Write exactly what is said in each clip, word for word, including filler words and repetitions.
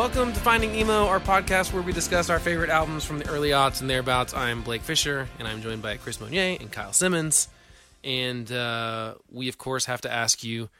Welcome to Finding Emo, our podcast where we discuss our favorite albums from the early aughts and thereabouts. I'm Blake Fisher, and I'm joined by Chris Monnier and Kyle Simmons. And uh, we, of course, have to ask you,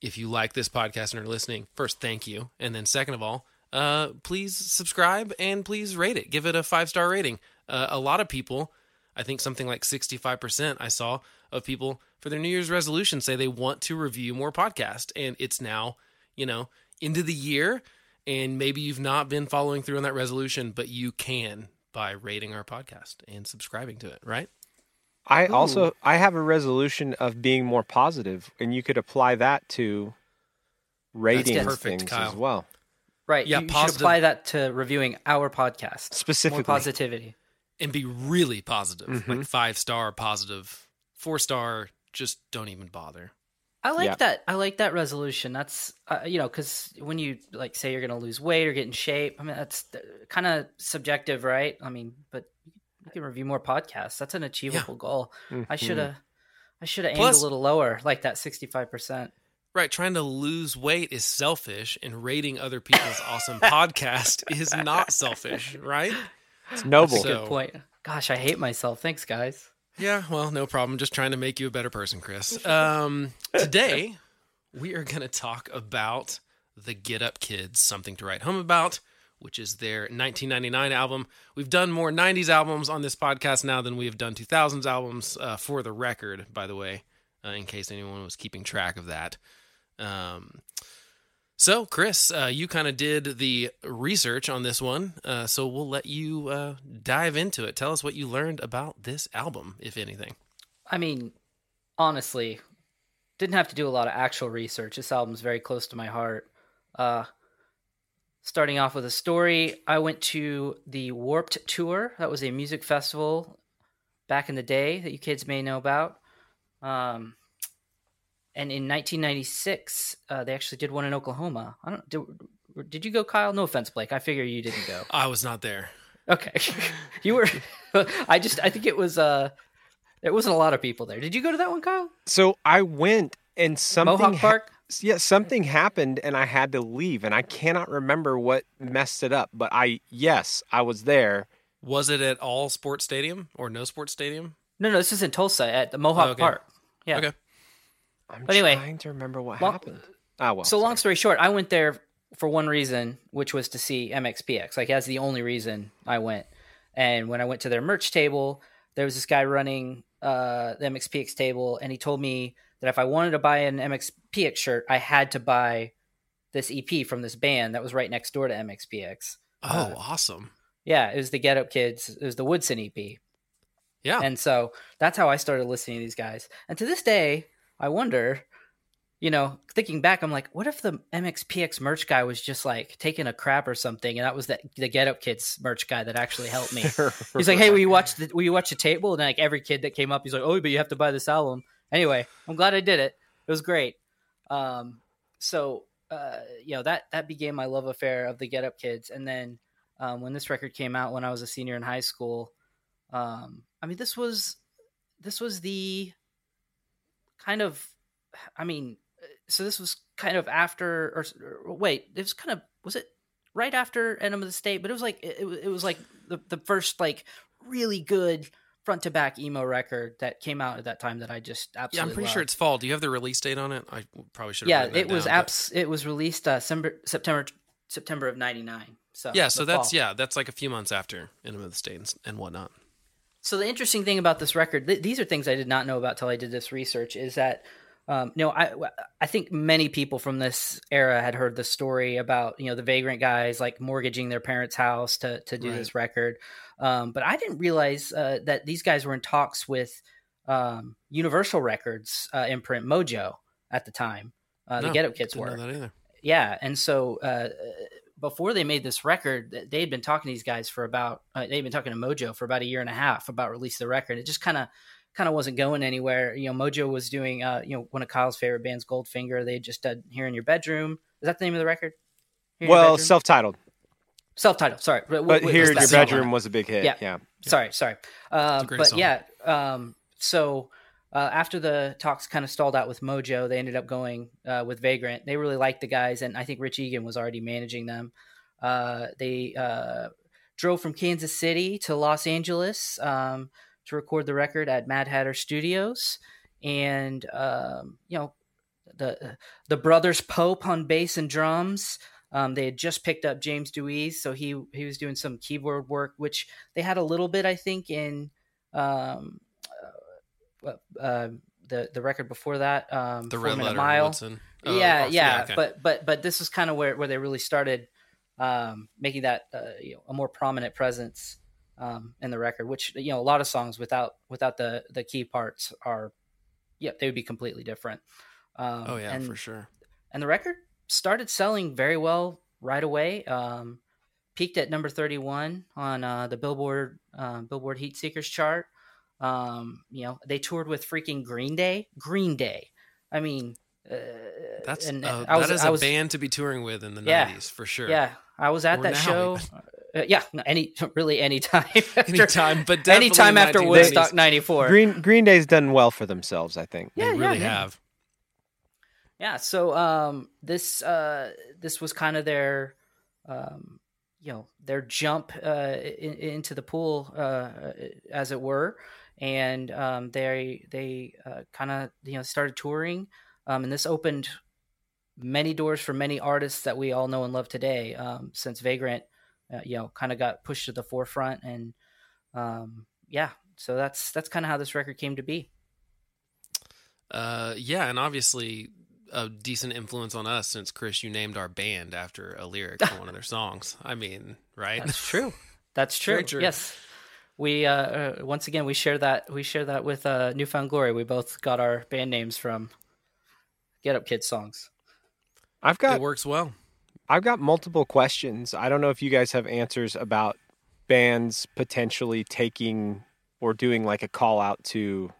if you like this podcast and are listening, first, thank you. And then second of all, uh, please subscribe and please rate it. Give it a five-star rating. Uh, a lot of people, I think something like sixty-five percent I saw of people for their New Year's resolution say they want to review more podcasts. And it's now, you know, into the year, and maybe you've not been following through on that resolution, but you can by rating our podcast and subscribing to it, right? I Ooh. also, I have a resolution of being more positive, and you could apply that to rating things Kyle. as well. Right. Yeah, you positive. should apply that to reviewing our podcast. Specifically. More positivity. And be really positive, mm-hmm. like five-star positive, four-star, just don't even bother. I like yeah. that. I like that resolution. That's, uh, you know, because when you, like, say you're going to lose weight or get in shape, I mean, that's kind of subjective, right? I mean, but... I can review more podcasts. That's an achievable yeah. goal. Mm-hmm. I should have I should have aimed Plus, a little lower, like that sixty-five percent. Right. Trying to lose weight is selfish, and rating other people's awesome podcast is not selfish, right? It's noble. That's a good point. Gosh, I hate myself. Thanks, guys. Yeah, well, no problem. Just trying to make you a better person, Chris. Um, today, we are going to talk about the Get Up Kids, Something to Write Home About, which is their nineteen ninety-nine album. We've done more nineties albums on this podcast now than we have done two thousands albums, uh, for the record, by the way, uh, in case anyone was keeping track of that. Um, so, Chris, uh, you kind of did the research on this one, uh, so we'll let you uh, dive into it. Tell us what you learned about this album, if anything. I mean, honestly, didn't have to do a lot of actual research. This album's very close to my heart. Uh Starting off with a story, I went to the Warped Tour. That was a music festival back in the day that you kids may know about. Um, and in nineteen ninety-six, uh, they actually did one in Oklahoma. I don't. Did, did you go, Kyle? No offense, Blake. I figure you didn't go. I was not there. Okay, you were. I just. I think it was. Uh, there wasn't a lot of people there. Did you go to that one, Kyle? So I went, and something. Mohawk Park. Ha- Yeah, something happened and I had to leave, and I cannot remember what messed it up, but I, yes, I was there. Was it at all sports stadium or no sports stadium? No, no, this is in Tulsa at the Mohawk oh, okay. Park. Yeah. Okay. I'm but trying anyway, to remember what long, happened. Oh, well. So sorry. Long story short, I went there for one reason, which was to see M X P X. Like, that's the only reason I went. And when I went to their merch table, there was this guy running uh, the M X P X table, and he told me that if I wanted to buy an M X P X shirt, I had to buy this E P from this band that was right next door to M X P X. Oh, uh, awesome. Yeah, it was the Get Up Kids. It was the Woodson E P. Yeah. And so that's how I started listening to these guys. And to this day, I wonder, you know, thinking back, I'm like, what if the M X P X merch guy was just like taking a crap or something, and that was the, the Get Up Kids merch guy that actually helped me. He's like, hey, will you watch the, will you watch the table? And like every kid that came up, he's like, oh, but you have to buy this album. Anyway, I'm glad I did it. It was great. Um, so, uh, you know, that, that began my love affair of the Get Up Kids. And then um, when this record came out when I was a senior in high school, um, I mean, this was this was the kind of, I mean, so this was kind of after, or, or wait, it was kind of, was it right after Enema of the State? But it was like, it, it was like the, the first like really good front to back emo record that came out at that time that I just absolutely yeah I'm pretty loved. Sure it's fall. Do you have the release date on it? I probably should have yeah it down, was abs- it was released uh September September of ninety-nine, so yeah so that's fall. Yeah that's like a few months after Enema of the State and whatnot. So the interesting thing about this record, th- these are things I did not know about till I did this research, is that um you know I I think many people from this era had heard the story about, you know, the Vagrant guys like mortgaging their parents' house to to do right. this record. Um, but I didn't realize uh, that these guys were in talks with um, Universal Records uh, imprint Mojo at the time. Uh, no, the Get Up Kids were. Didn't know that either. Yeah, and so uh, before they made this record, they had been talking to these guys for about uh, they had been talking to Mojo for about a year and a half about releasing the record. It just kind of kind of wasn't going anywhere. You know, Mojo was doing uh, you know, one of Kyle's favorite bands, Goldfinger. They had just done Here in Your Bedroom. Is that the name of the record? Here well, self-titled. Self-titled, sorry. But what, what Here in Your Bedroom was a big hit. Yeah, yeah. Sorry, sorry. Uh, but song. yeah, um, so uh, after the talks kind of stalled out with Mojo, they ended up going uh, with Vagrant. They really liked the guys, and I think Rich Egan was already managing them. Uh, they uh, drove from Kansas City to Los Angeles um, to record the record at Mad Hatter Studios. And, um, you know, the the brothers Pope on bass and drums. Um, they had just picked up James Dewees, so he he was doing some keyboard work, which they had a little bit, I think, in um, uh, uh, the the record before that, um, the Red Letter Mile. Woodson. Oh, yeah, oh, yeah, yeah okay. but but but this was kind of where, where they really started um, making that uh, you know, a more prominent presence um, in the record. Which, you know, a lot of songs without without the the key parts are, yeah, they would be completely different. Um, oh yeah, and, for sure. And the record started selling very well right away. Um, peaked at number thirty-one on uh, the Billboard uh, Billboard Heat Seekers chart. Um, you know, they toured with freaking Green Day. Green Day. I mean, uh, that's and, uh, I was, that is I was, a band to be touring with in the yeah, nineties for sure. Yeah, I was at or that now, show. Uh, yeah, any really any time, any time, but any time after Woodstock ninety-four. Green Green Day's done well for themselves, I think. Yeah, they really yeah, have. Yeah. Yeah, so um, this uh, this was kind of their, um, you know, their jump uh, in, into the pool, uh, as it were, and um, they they uh, kind of, you know, started touring, um, and this opened many doors for many artists that we all know and love today. Um, since Vagrant, uh, you know, kind of got pushed to the forefront, and um, yeah, so that's that's kind of how this record came to be. Uh, yeah, and obviously a decent influence on us, since Chris, you named our band after a lyric for one of their songs. I mean, right? That's true. That's true. true. Yes. We, uh, uh, once again, we share that, we share that with uh Newfound Glory. We both got our band names from Get Up Kids songs. I've got, it works well. I've got multiple questions. I don't know if you guys have answers about bands potentially taking or doing like a call out to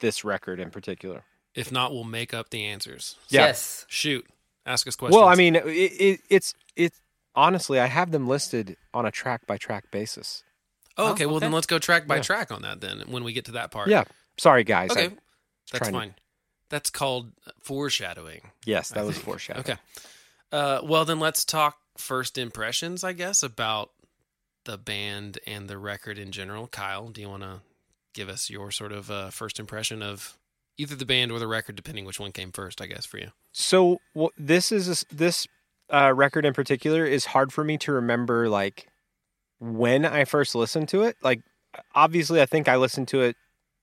this record in particular. If not, we'll make up the answers. So yes. Shoot. Ask us questions. Well, I mean, it, it, it's it's honestly, I have them listed on a track-by-track basis. Oh, okay. Oh, well, okay. Then let's go track-by-track yeah. on that then when we get to that part. Yeah. Sorry, guys. Okay. I'm That's fine. To... That's called foreshadowing. Yes, that I was think. foreshadowing. Okay. Uh, well, then let's talk first impressions, I guess, about the band and the record in general. Kyle, do you want to give us your sort of uh, first impression of... either the band or the record, depending which one came first, I guess, for you. So well, this is this uh, record in particular is hard for me to remember, like, when I first listened to it. Like, obviously, I think I listened to it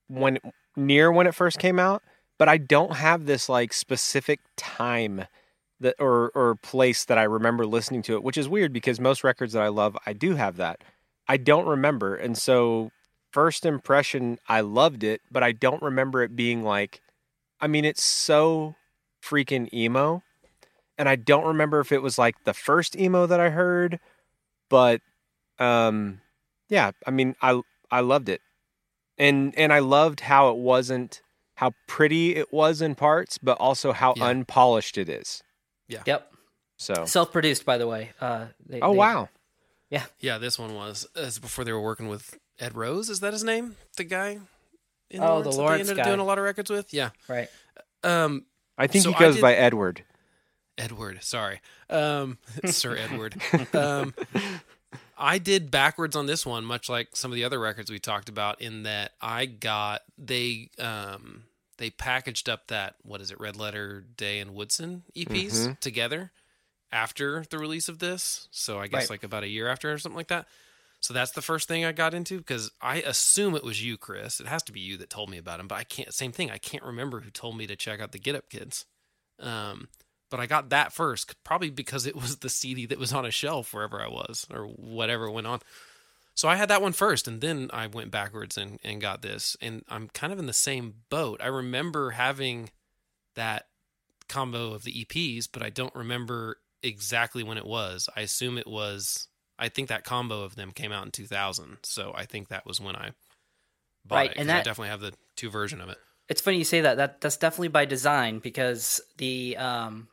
when near when it first came out, but I don't have this, like, specific time that or or place that I remember listening to it, which is weird because most records that I love, I do have that. I don't remember, and so... first impression, I loved it, but I don't remember it being like, I mean, it's so freaking emo. And I don't remember if it was like the first emo that I heard, but um, yeah, I mean, I I loved it. And and I loved how it wasn't, how pretty it was in parts, but also how yeah. unpolished it is. Yeah. Yep. So self-produced, by the way. Uh, they, oh, they, wow. Yeah. Yeah, this one was. It's before they were working with Ed Rose, is that his name? The guy in oh, Lawrence, the Lawrence that they ended up doing a lot of records with? Yeah. Right. Um, I think so he goes did... by Edward. Edward, sorry. Um, Sir Edward. um, I did backwards on this one, much like some of the other records we talked about, in that I got, they um, they packaged up that, what is it, Red Letter Day and Woodson E Ps mm-hmm. together after the release of this. So I guess right. like about a year after or something like that. So that's the first thing I got into, because I assume it was you, Chris. It has to be you that told me about him, but I can't, same thing. I can't remember who told me to check out the Get Up Kids. Um, but I got that first, probably because it was the C D that was on a shelf wherever I was or whatever went on. So I had that one first, and then I went backwards and, and got this. And I'm kind of in the same boat. I remember having that combo of the E Ps, but I don't remember exactly when it was. I assume it was... I think that combo of them came out in two thousand, so I think that was when I bought right, it. And that, I definitely have the two version of it. It's funny you say that. That that's definitely by design, because the um,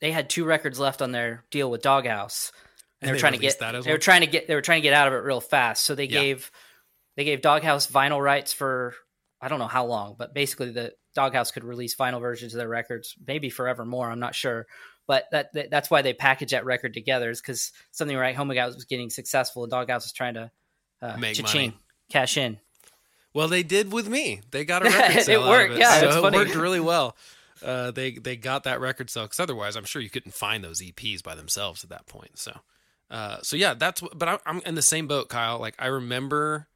they had two records left on their deal with Doghouse, and, and they were trying to get that as well? they were trying to get they were trying to get out of it real fast. So they yeah. gave they gave Doghouse vinyl rights for I don't know how long, but basically the Doghouse could release vinyl versions of their records maybe forevermore. I'm not sure. But that, that that's why they packaged that record together, is because Something to Write Home About was getting successful. Doghouse was trying to uh, make cha-ching, money. Cash in. Well, they did with me. They got a record sale. It worked. Out of it. Yeah, so it's it funny. worked really well. Uh, they they got that record sale, because otherwise, I'm sure you couldn't find those E Ps by themselves at that point. So, uh, so yeah, that's. But I, I'm in the same boat, Kyle. Like I remember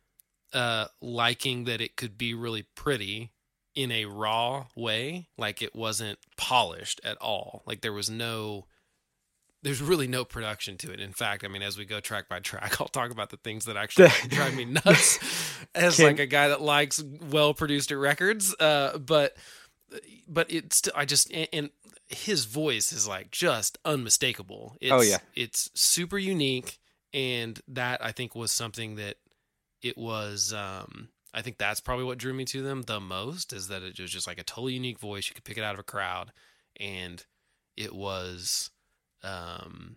uh, liking that it could be really pretty in a raw way. Like it wasn't polished at all. Like there was no. There's really no production to it. In fact, I mean, as we go track by track, I'll talk about the things that actually drive me nuts as Can- like a guy that likes well-produced records. Uh, but, but it's, still, I just, and, and his voice is like just unmistakable. It's, oh yeah. It's super unique. And that I think was something that it was, um, I think that's probably what drew me to them the most, is that it was just like a totally unique voice. You could pick it out of a crowd, and it was, Um,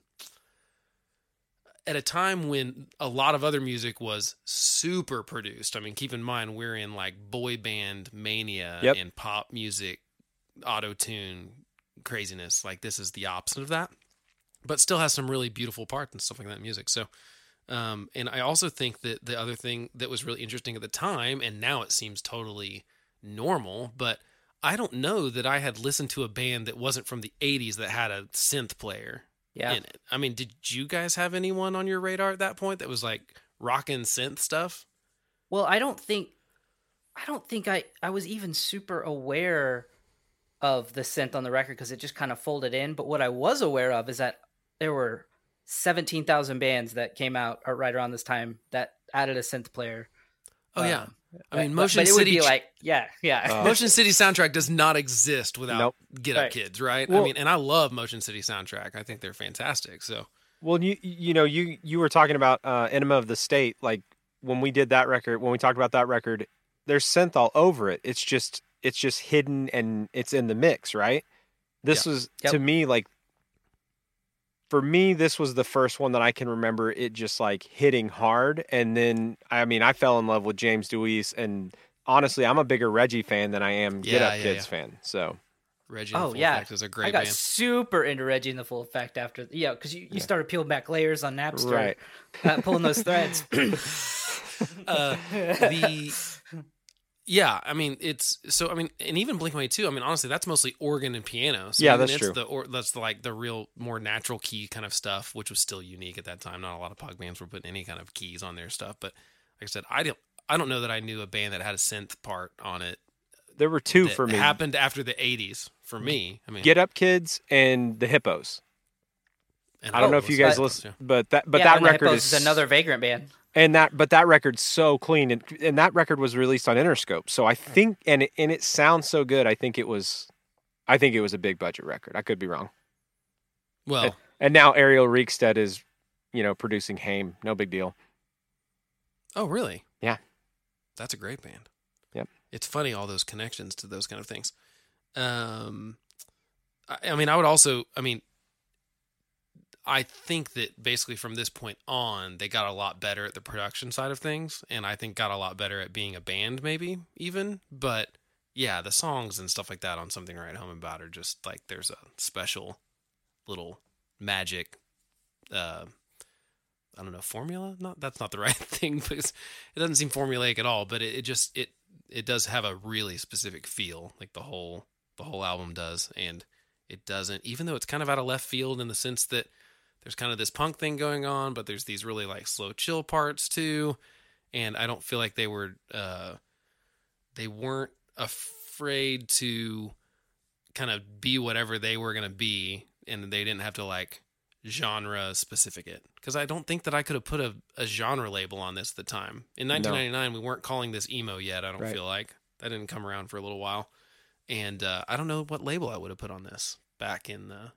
at a time when a lot of other music was super produced. I mean, keep in mind, we're in like boy band mania yep. and pop music, auto-tune craziness. Like this is the opposite of that, but still has some really beautiful parts and stuff like that music. So, um, and I also think that the other thing that was really interesting at the time, and now it seems totally normal, but I don't know that I had listened to a band that wasn't from the eighties that had a synth player yeah. in it. I mean, did you guys have anyone on your radar at that point that was like rocking synth stuff? Well, I don't think, I don't think I, I was even super aware of the synth on the record, because it just kind of folded in. But what I was aware of is that there were seventeen thousand bands that came out right around this time that added a synth player. Oh yeah. Um, I mean, but, Motion but it City would be like, yeah, yeah. Uh, Motion City Soundtrack does not exist without nope. Get Up right. Kids, right? Well, I mean, and I love Motion City Soundtrack. I think they're fantastic. So, well, you you know, you you were talking about uh, Enema of the State. Like when we did that record, when we talked about that record, there's synth all over it. It's just it's just hidden and it's in the mix, right? This yeah. was yep. to me like, for me, this was the first one that I can remember it just like hitting hard. And then, I mean, I fell in love with James Dewees, and honestly, I'm a bigger Reggie fan than I am yeah, Get Up yeah, Kids yeah. fan. So Reggie and oh, the Full yeah. Effect is a great band. I got band. super into Reggie and the Full Effect after, yeah, because you, you yeah. started peeling back layers on Napster, right. uh, pulling those threads. uh, the... Yeah, I mean, it's so. I mean, and even Blink one eighty-two. I mean, honestly, that's mostly organ and piano. So yeah, I mean, that's it's true. The, or, that's the, like the real more natural key kind of stuff, which was still unique at that time. Not a lot of pog bands were putting any kind of keys on their stuff. But like I said, I don't. I don't know that I knew a band that had a synth part on it. There were two for me. Happened after the eighties for me. I mean, Get Up Kids and the Hippos. And I don't know if you guys but, listen, but that but yeah, that record is, is another Vagrant band. And that, but that record's so clean, and and that record was released on Interscope. So I think, and it, and it sounds so good. I think it was, I think it was a big budget record. I could be wrong. Well, and, and now Ariel Reekstead is, you know, producing Haim. No big deal. Oh, really? Yeah, that's a great band. Yep. It's funny, all those connections to those kind of things. Um, I, I mean, I would also, I mean. I think that basically from this point on, they got a lot better at the production side of things, and I think got a lot better at being a band, maybe even. But yeah, the songs and stuff like that on Something to Write Home About are just like there's a special little magic. Uh, I don't know, formula. Not that's not the right thing, because it doesn't seem formulaic at all. But it, it just it it does have a really specific feel, like the whole the whole album does, and it doesn't. Even though it's kind of out of left field in the sense that there's kind of this punk thing going on, but there's these really like slow chill parts too. And I don't feel like they were, uh, they weren't afraid to kind of be whatever they were going to be. And they didn't have to like genre specific it. Cause I don't think that I could have put a, a genre label on this at the time. In nineteen ninety-nine, no. we weren't calling this emo yet. I don't right. feel like that didn't come around for a little while. And, uh, I don't know what label I would have put on this back in uh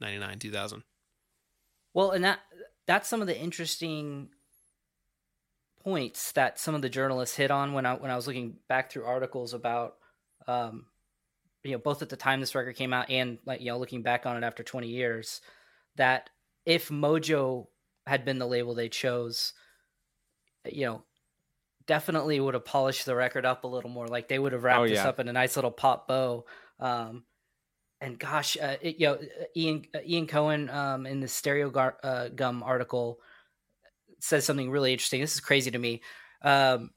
ninety-nine, two thousand. Well, and that that's some of the interesting points that some of the journalists hit on when I when I was looking back through articles about, um, you know, both at the time this record came out and like, you know, looking back on it after twenty years, that if Mojo had been the label they chose, you know, definitely would have polished the record up a little more. Like they would have wrapped oh, yeah. this up in a nice little pop bow. Um, And gosh, uh, it, you know, Ian uh, Ian Cohen um, in the Stereo Gar- uh, Gum article says something really interesting. This is crazy to me. Um,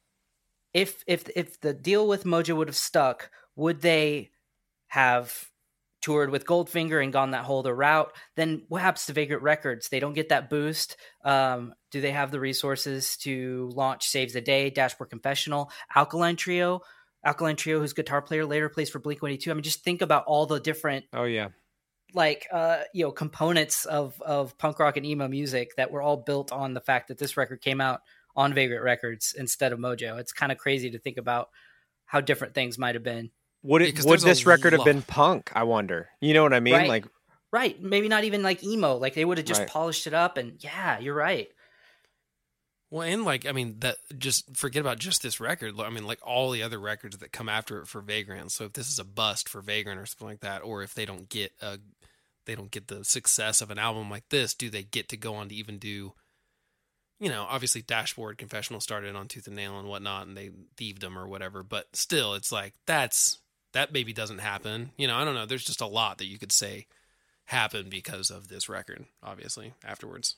if if if the deal with Mojo would have stuck, would they have toured with Goldfinger and gone that whole other route? Then what happens to Vagrant Records? They don't get that boost. Um, do they have the resources to launch Saves the Day, Dashboard Confessional, Alkaline Trio? Alkaline Trio, whose guitar player later plays for Blink one eighty-two. I mean, just think about all the different, oh yeah, like uh, you know, components of of punk rock and emo music that were all built on the fact that this record came out on Vagrant Records instead of Mojo. It's kind of crazy to think about how different things might have been. Would it, would this record love. have been punk? I wonder. You know what I mean? Right. Like, right? Maybe not even like emo. Like they would have just right. polished it up. And yeah, you're right. Well, and like, I mean, that just forget about just this record. I mean, like all the other records that come after it for Vagrant. So if this is a bust for Vagrant or something like that, or if they don't get a, they don't get the success of an album like this, do they get to go on to even do, you know, obviously Dashboard Confessional started on Tooth and Nail and whatnot, and they thieved them or whatever. But still, it's like that's that maybe doesn't happen. You know, I don't know. There's just a lot that you could say happened because of this record, obviously, afterwards.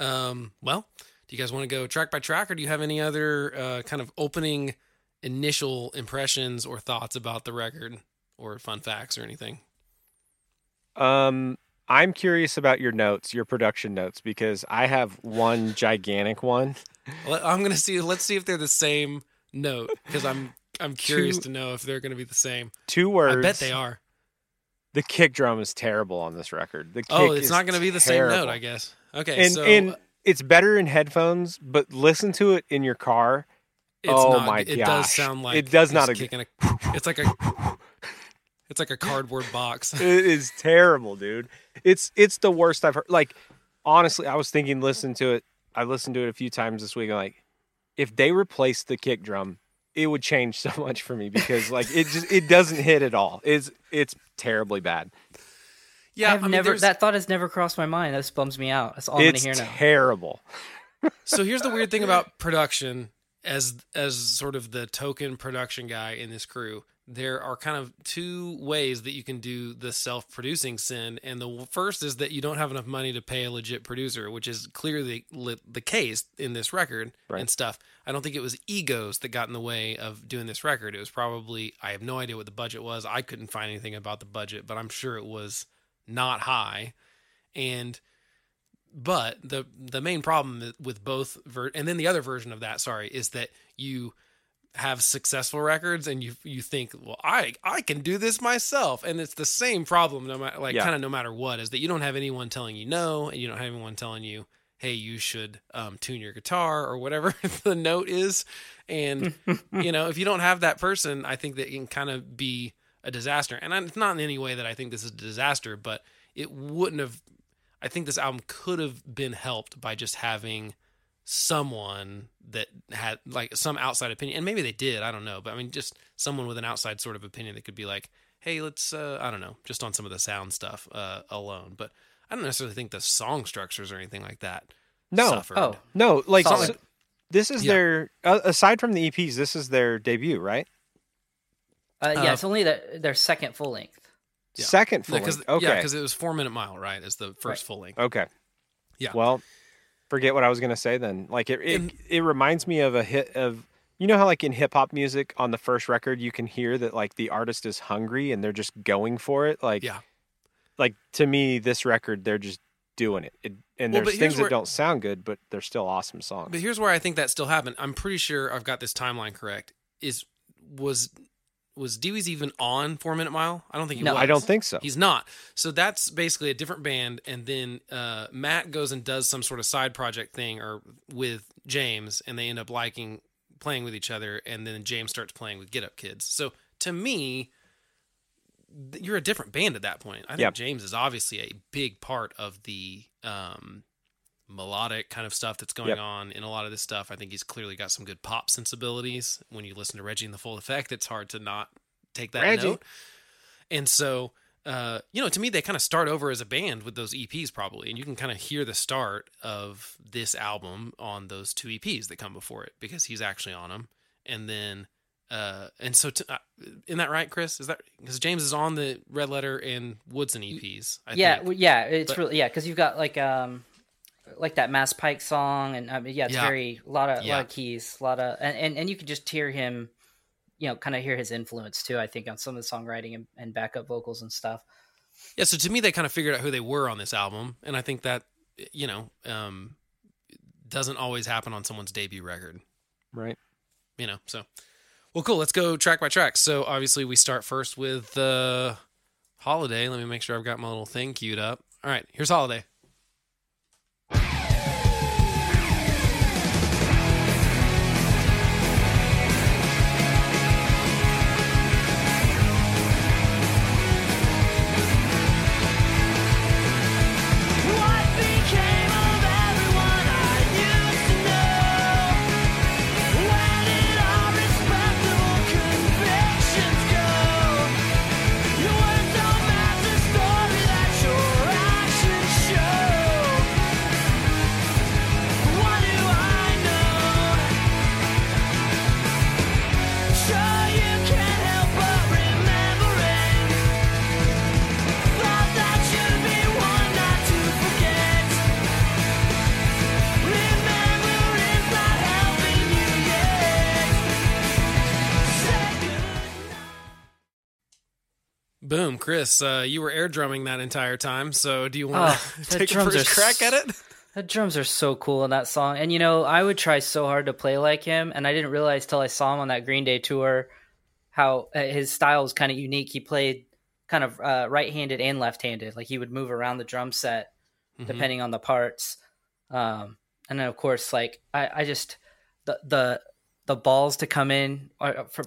Um, well, do you guys want to go track by track, or do you have any other uh, kind of opening initial impressions or thoughts about the record or fun facts or anything? Um, I'm curious about your notes, your production notes, because I have one gigantic one. Well, I'm going to see, let's see if they're the same note, because I'm, I'm curious two, to know if they're going to be the same. Two words. I bet they are. The kick drum is terrible on this record. The kick oh, it's not going to be the terrible. same note, I guess. Okay, and, so and it's better in headphones, but listen to it in your car. It's oh not, my it gosh! It does sound like it does not. Kicking a, it's like a, it's like a cardboard box. It is terrible, dude. It's it's the worst I've heard. Like honestly, I was thinking, listen to it. I listened to it a few times this week. I'm like, if they replaced the kick drum, it would change so much for me because like it just it doesn't hit at all. It's it's terribly bad. Yeah, I've I mean, never that thought has never crossed my mind. That bums me out. That's all I'm gonna hear now. It's terrible. So here's the weird thing about production, as as sort of the token production guy in this crew. There are kind of two ways that you can do the self-producing sin, and the first is that you don't have enough money to pay a legit producer, which is clearly li- the case in this record right. and stuff. I don't think it was egos that got in the way of doing this record. It was probably, I have no idea what the budget was. I couldn't find anything about the budget, but I'm sure it was not high. And but the the main problem with both ver- and then the other version of that, sorry, is that you have successful records and you you think, well, I I can do this myself, and it's the same problem no matter like yeah. kind of no matter what, is that you don't have anyone telling you no, and you don't have anyone telling you, hey, you should um, tune your guitar or whatever the note is, and you know, if you don't have that person, I think that it can kind of be a disaster. And it's not in any way that I think this is a disaster, but it wouldn't have. I think this album could have been helped by just having someone that had like some outside opinion, and maybe they did, I don't know, but I mean just someone with an outside sort of opinion that could be like, hey, let's uh I don't know, just on some of the sound stuff uh alone. But I don't necessarily think the song structures or anything like that no suffered. oh no like so, this is yeah. their uh, aside from the E Ps, this is their debut, right? Uh yeah uh, it's only the, their second full length. yeah. second full yeah, length okay yeah because it was Four Minute Mile, right, as the first right. full length. Okay yeah well, forget what I was going to say then. Like it, it, it reminds me of a hit of, you know how like in hip hop music on the first record, you can hear that like the artist is hungry and they're just going for it. Like, yeah. like to me, this record, they're just doing it. it and well, there's things where, that don't sound good, but they're still awesome songs. But here's where I think that still happened. I'm pretty sure I've got this timeline correct. Is, was, was Dewees even on Four Minute Mile? I don't think he no, was. I don't think so. He's not. So that's basically a different band, and then uh, Matt goes and does some sort of side project thing or with James, and they end up liking playing with each other, and then James starts playing with Get Up Kids. So to me, you're a different band at that point. I think yep. James is obviously a big part of the um, melodic kind of stuff that's going yep. on in a lot of this stuff. I think he's clearly got some good pop sensibilities. When you listen to Reggie and the Full Effect, it's hard to not take that Reggie. note. And so, uh, you know, to me, they kind of start over as a band with those E Ps probably. And you can kind of hear the start of this album on those two E Ps that come before it, because he's actually on them. And then Uh, and so, t- uh, isn't that right, Chris? Is that because James is on the Red Letter and Woodson E Ps? I yeah, think. Well, yeah, it's but, really yeah, because you've got like um, like that Mass Pike song, and um, yeah, it's yeah. very a lot of yeah. lot of keys, a lot of and, and and you can just hear him, you know, kind of hear his influence too. I think on some of the songwriting and, and backup vocals and stuff. Yeah, so to me, they kind of figured out who they were on this album, and I think that you know um, doesn't always happen on someone's debut record, right? You know, so. Well, cool. Let's go track by track. So obviously we start first with uh, Holiday. Let me make sure I've got my little thing queued up. All right, here's Holiday. Boom, Chris, uh, you were air drumming that entire time, so do you want to oh, take a first crack at it? The drums are so cool in that song. And, you know, I would try so hard to play like him, and I didn't realize till I saw him on that Green Day tour how his style was kind of unique. He played kind of uh, right-handed and left-handed. Like, he would move around the drum set depending mm-hmm. on the parts. Um, and then, of course, like, I, I just – the the – the balls to come in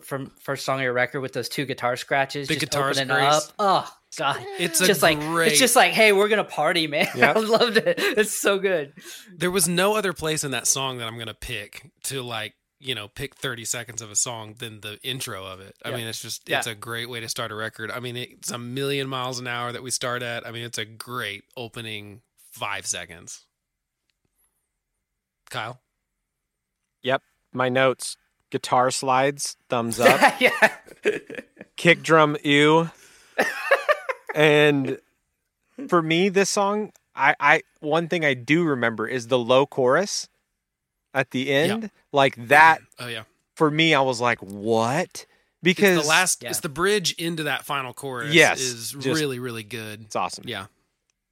from first song of your record with those two guitar scratches, the just opening up. Oh God. It's just like, great... it's just like, hey, we're going to party, man. Yep. I loved it. It's so good. There was no other place in that song that I'm going to pick to like, you know, pick thirty seconds of a song than the intro of it. I yep. mean, it's just, it's yeah. a great way to start a record. I mean, it's a million miles an hour that we start at. I mean, it's a great opening five seconds. Kyle. Yep. My notes: guitar slides, thumbs up, yeah. kick drum, ew. And for me, this song, I, I one thing I do remember is the low chorus at the end, yeah. like that. Oh yeah. For me, I was like, what? Because it's the last, yeah. it's the bridge into that final chorus. Yes, is just, really, really good. It's awesome. Yeah,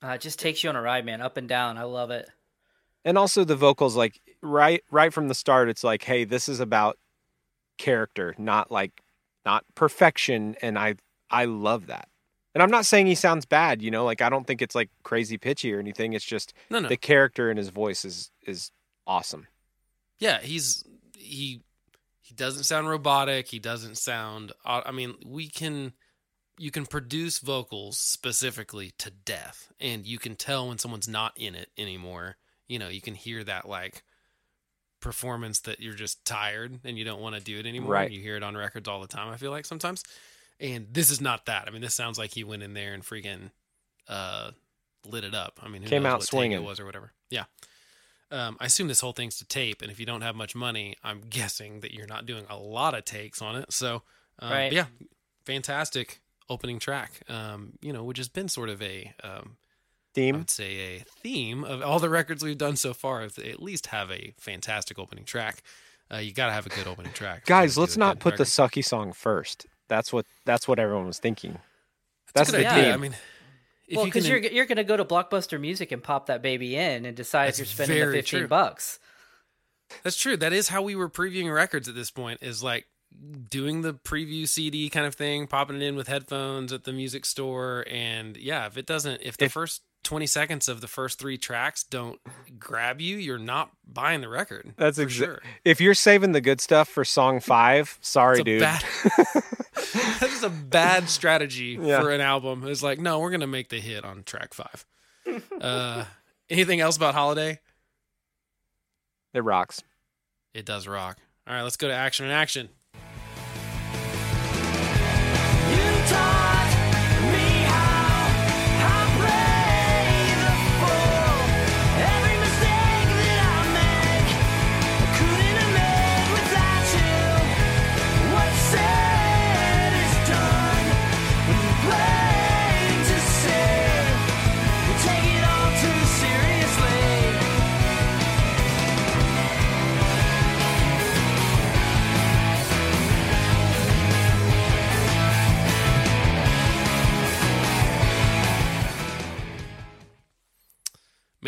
uh, it just takes you on a ride, man, up and down. I love it. And also the vocals, like. Right, right from the start, it's like, hey, this is about character, not like, not perfection, and I, I love that. And I'm not saying he sounds bad, you know, like I don't think it's like crazy pitchy or anything. It's just no, no. the character in his voice is is awesome. Yeah, he's he he doesn't sound robotic. He doesn't sound. I mean, we can you can produce vocals specifically to death, and you can tell when someone's not in it anymore. You know, you can hear that like. Performance that you're just tired and you don't want to do it anymore. Right. You hear it on records all the time, I feel like sometimes. And this is not that. I mean, this sounds like he went in there and freaking uh, lit it up. I mean, who came out swinging. It was or whatever. Yeah. Um, I assume this whole thing's to tape. And if you don't have much money, I'm guessing that you're not doing a lot of takes on it. So, um, right. yeah, fantastic opening track, um, you know, which has been sort of a um, theme. I would say a theme of all the records we've done so far. They at least have a fantastic opening track. Uh, you got to have a good opening track, guys. Let's not put record. The sucky song first. That's what that's what everyone was thinking. That's, that's the idea. Theme. I mean, if well, because you you're you're going to go to Blockbuster Music and pop that baby in and decide if you're spending the fifteen true. bucks. That's true. That is how we were previewing records at this point. Is like. Doing the preview C D kind of thing, popping it in with headphones at the music store. And yeah, if it doesn't, if the if, first twenty seconds of the first three tracks don't grab you, you're not buying the record. That's exactly. Sure. If you're saving the good stuff for song five, sorry, dude. Bad, that is a bad strategy yeah. for an album. It's like, no, we're going to make the hit on track five. Uh, anything else about Holiday? It rocks. It does rock. All right, let's go to Action and Action.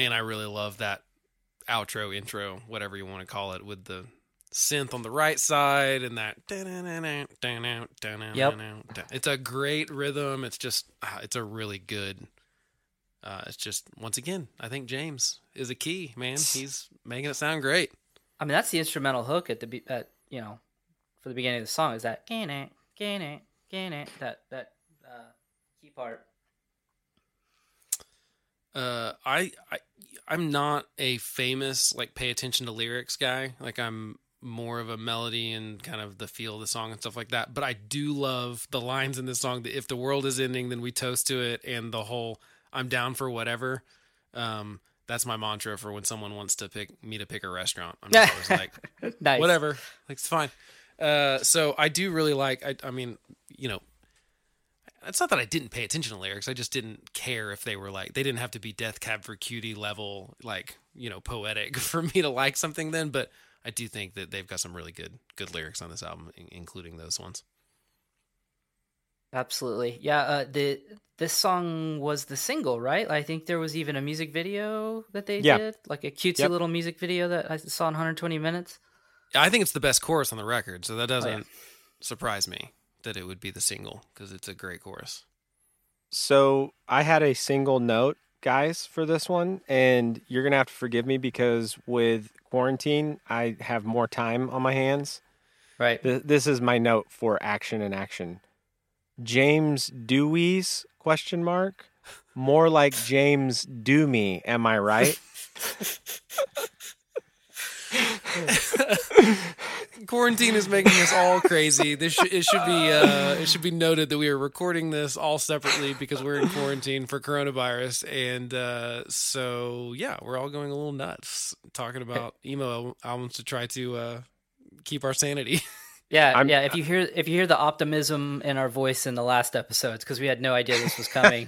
and I really love that outro, intro, whatever you want to call it, with the synth on the right side and that. Yep. It's a great rhythm. It's just, it's a really good. Uh, it's just, once again, I think James is a key, man. He's making it sound great. I mean, that's the instrumental hook at the be- at you know, for the beginning of the song, is that can it, can it, can it, that that uh, key part. Uh, I I I'm not a famous like pay attention to lyrics guy. Like I'm more of a melody and kind of the feel of the song and stuff like that. But I do love the lines in this song. That if the world is ending, then we toast to it, and the whole I'm down for whatever. Um, that's my mantra for when someone wants to pick me to pick a restaurant. I'm just always like, nice. Whatever, like it's fine. Uh, so I do really like. I, I mean, you know, it's not that I didn't pay attention to lyrics. I just didn't care if they were like, they didn't have to be Death Cab for Cutie level, like, you know, poetic for me to like something then. But I do think that they've got some really good, good lyrics on this album, in- including those ones. Absolutely. Yeah. Uh, the, this song was the single, right? I think there was even a music video that they yeah. did, like a cutesy yep. little music video that I saw in one hundred twenty minutes. I think it's the best chorus on the record. So that doesn't oh, yeah. surprise me that it would be the single, because it's a great chorus. So I had a single note, guys, for this one, and you're going to have to forgive me because with quarantine, I have more time on my hands. Right. Th- this is my note for action and action. James Dewees, question mark, more like James Do Me, am I right? Quarantine is making us all crazy. This sh- it should be uh, it should be noted that we are recording this all separately because we're in quarantine for coronavirus, and uh, so yeah, we're all going a little nuts talking about emo albums to try to uh, keep our sanity. Yeah, I'm, yeah. If you hear if you hear the optimism in our voice in the last episode, it's because we had no idea this was coming.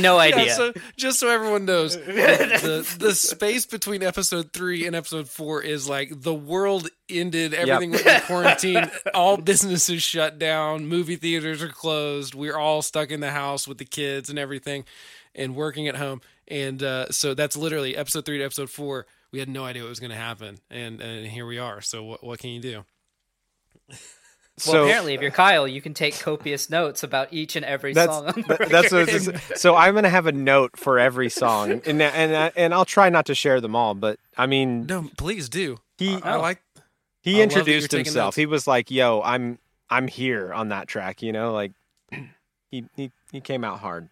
No idea. Yeah, so, just so everyone knows, the, the, the space between episode three and episode four is like the world ended, everything yep. was in quarantine, all businesses shut down, movie theaters are closed, we're all stuck in the house with the kids and everything and working at home. And uh, so that's literally episode three to episode four. We had no idea what was going to happen. And, and here we are. So what, what can you do? Well, so, apparently, if you're Kyle, you can take copious notes about each and every that's, song. On the that's what it's, so I'm going to have a note for every song, and and and I'll try not to share them all. But I mean, no, please do. He, I, I like. He I introduced himself. He was like, "Yo, I'm I'm here on that track." You know, like he he he came out hard.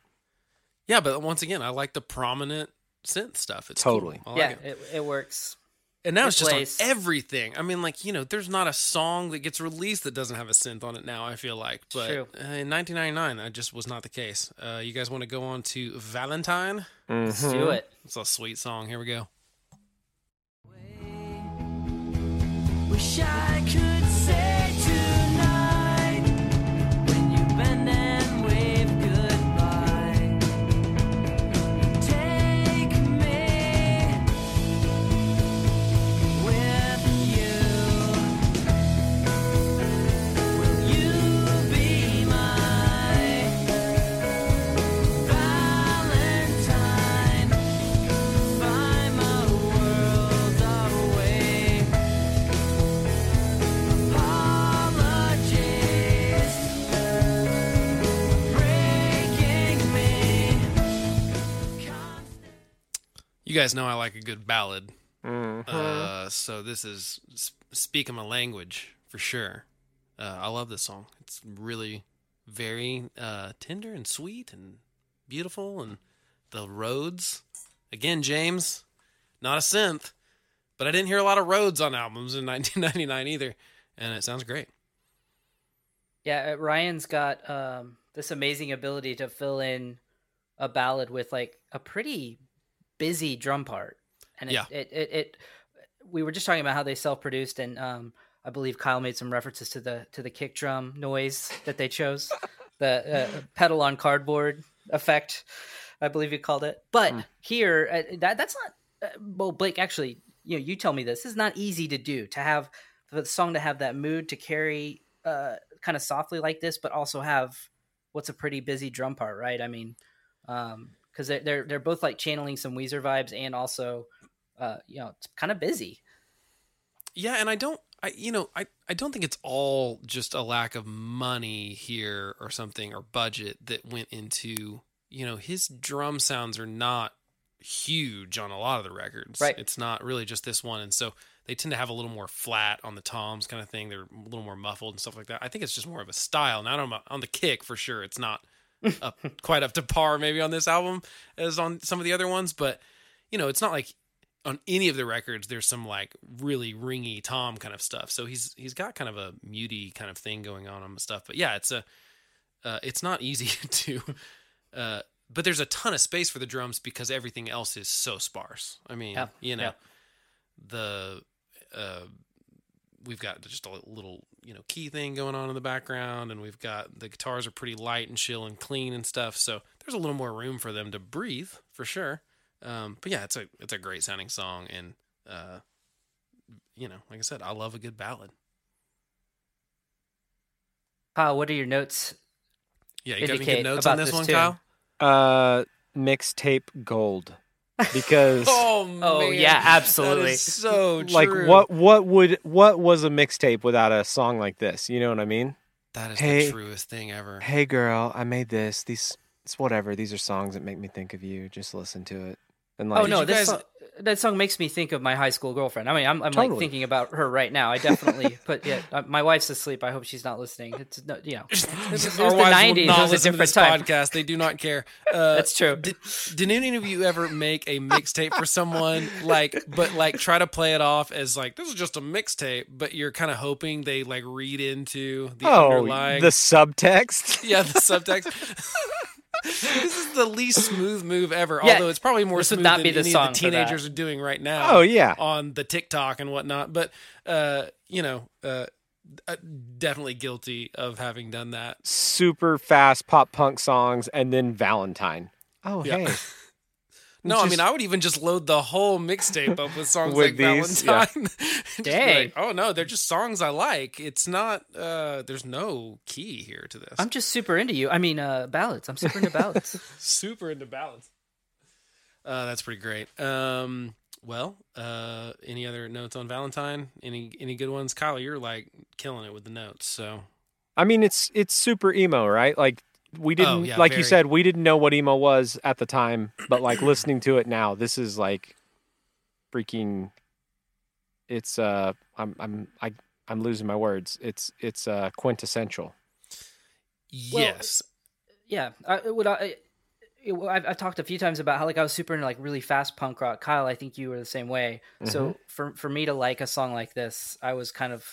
Yeah, but once again, I like the prominent synth stuff. It's totally cool. I like yeah, it. It, it works. And now it it's just plays. On everything. I mean, like, you know, there's not a song that gets released that doesn't have a synth on it now, I feel like. But True. in nineteen ninety-nine, that just was not the case. Uh, you guys want to go on to Valentine? Mm-hmm. Let's do it. It's a sweet song. Here we go. Wish I could say tonight when you bend and wave You guys know I like a good ballad, mm-hmm. uh, so this is speaking my language for sure. Uh, I love this song. It's really very uh, tender and sweet and beautiful, and the Rhodes. Again, James, not a synth, but I didn't hear a lot of Rhodes on albums in nineteen ninety-nine either, and it sounds great. Yeah, Ryan's got um, this amazing ability to fill in a ballad with like a pretty busy drum part, and it, yeah. it, it it we were just talking about how they self-produced, and um I believe Kyle made some references to the to the kick drum noise that they chose, the uh, pedal on cardboard effect, I believe you called it. But mm. here uh, that that's not uh, well, Blake, actually, you know, you tell me this, this is not easy to do, to have the song to have that mood to carry uh kind of softly like this, but also have what's a pretty busy drum part, right? I mean, um, because they're, they're they're both like channeling some Weezer vibes and also, uh, you know, it's kind of busy. Yeah, and I don't, I you know, I, I don't think it's all just a lack of money here or something or budget that went into, you know, his drum sounds are not huge on a lot of the records. Right. It's not really just this one, and so they tend to have a little more flat on the toms kind of thing. They're a little more muffled and stuff like that. I think it's just more of a style. Now on, on the kick for sure, it's not up, quite up to par maybe on this album as on some of the other ones, but you know, it's not like on any of the records there's some like really ringy tom kind of stuff. So he's he's got kind of a muty kind of thing going on and stuff. But yeah, it's a uh, it's not easy to uh, but there's a ton of space for the drums because everything else is so sparse. I mean, yeah, you know, yeah. the uh, we've got just a little, you know, key thing going on in the background, and we've got the guitars are pretty light and chill and clean and stuff. So there's a little more room for them to breathe for sure. Um, but yeah, it's a, it's a great sounding song. And, uh, you know, like I said, I love a good ballad. Kyle, what are your notes? Yeah. You got any good notes on this, this one, too? Kyle? Uh, mixtape gold. Because oh, man. oh yeah, absolutely. That is so true. Like what what would what was a mixtape without a song like this? You know what I mean? That is hey, the truest thing ever. Hey girl, I made this. These it's whatever. These are songs that make me think of you. Just listen to it. And like, oh no, this guys... song, that song makes me think of my high school girlfriend. I mean, I'm I'm totally. like thinking about her right now. I definitely put yeah. My wife's asleep. I hope she's not listening. It's no, you know, this is the nineties. It was a different this time. Podcast. They do not care. Uh, That's true. Did, did any of you ever make a mixtape for someone like, but like try to play it off as like this is just a mixtape, but you're kind of hoping they like read into the oh, underlying the subtext. Yeah, the subtext. This is the least smooth move ever, yeah, although it's probably more smooth than any of the teenagers are doing right now. Oh, yeah. On the TikTok and whatnot. But, uh, you know, uh, definitely guilty of having done that. Super fast pop punk songs and then Valentine. Oh, yeah. Hey. No, just... I mean, I would even just load the whole mixtape up with songs with like these, Valentine. Yeah. Dang. Like, oh, no, they're just songs I like. It's not, uh, there's no key here to this. I'm just super into you. I mean, uh, ballads. I'm super into ballads. super into ballads. Uh, that's pretty great. Um, well, uh, any other notes on Valentine? Any any good ones? Kyle, you're like killing it with the notes. So, I mean, it's it's super emo, right? Like, we didn't oh, yeah, like very... you said, we didn't know what emo was at the time, but like listening to it now, this is like freaking it's uh I'm I'm I I'm losing my words. It's it's uh quintessential. Yes. Well, yeah. I would I I've, I've talked a few times about how like I was super into like really fast punk rock. Kyle, I think you were the same way. Mm-hmm. So for for me to like a song like this, I was kind of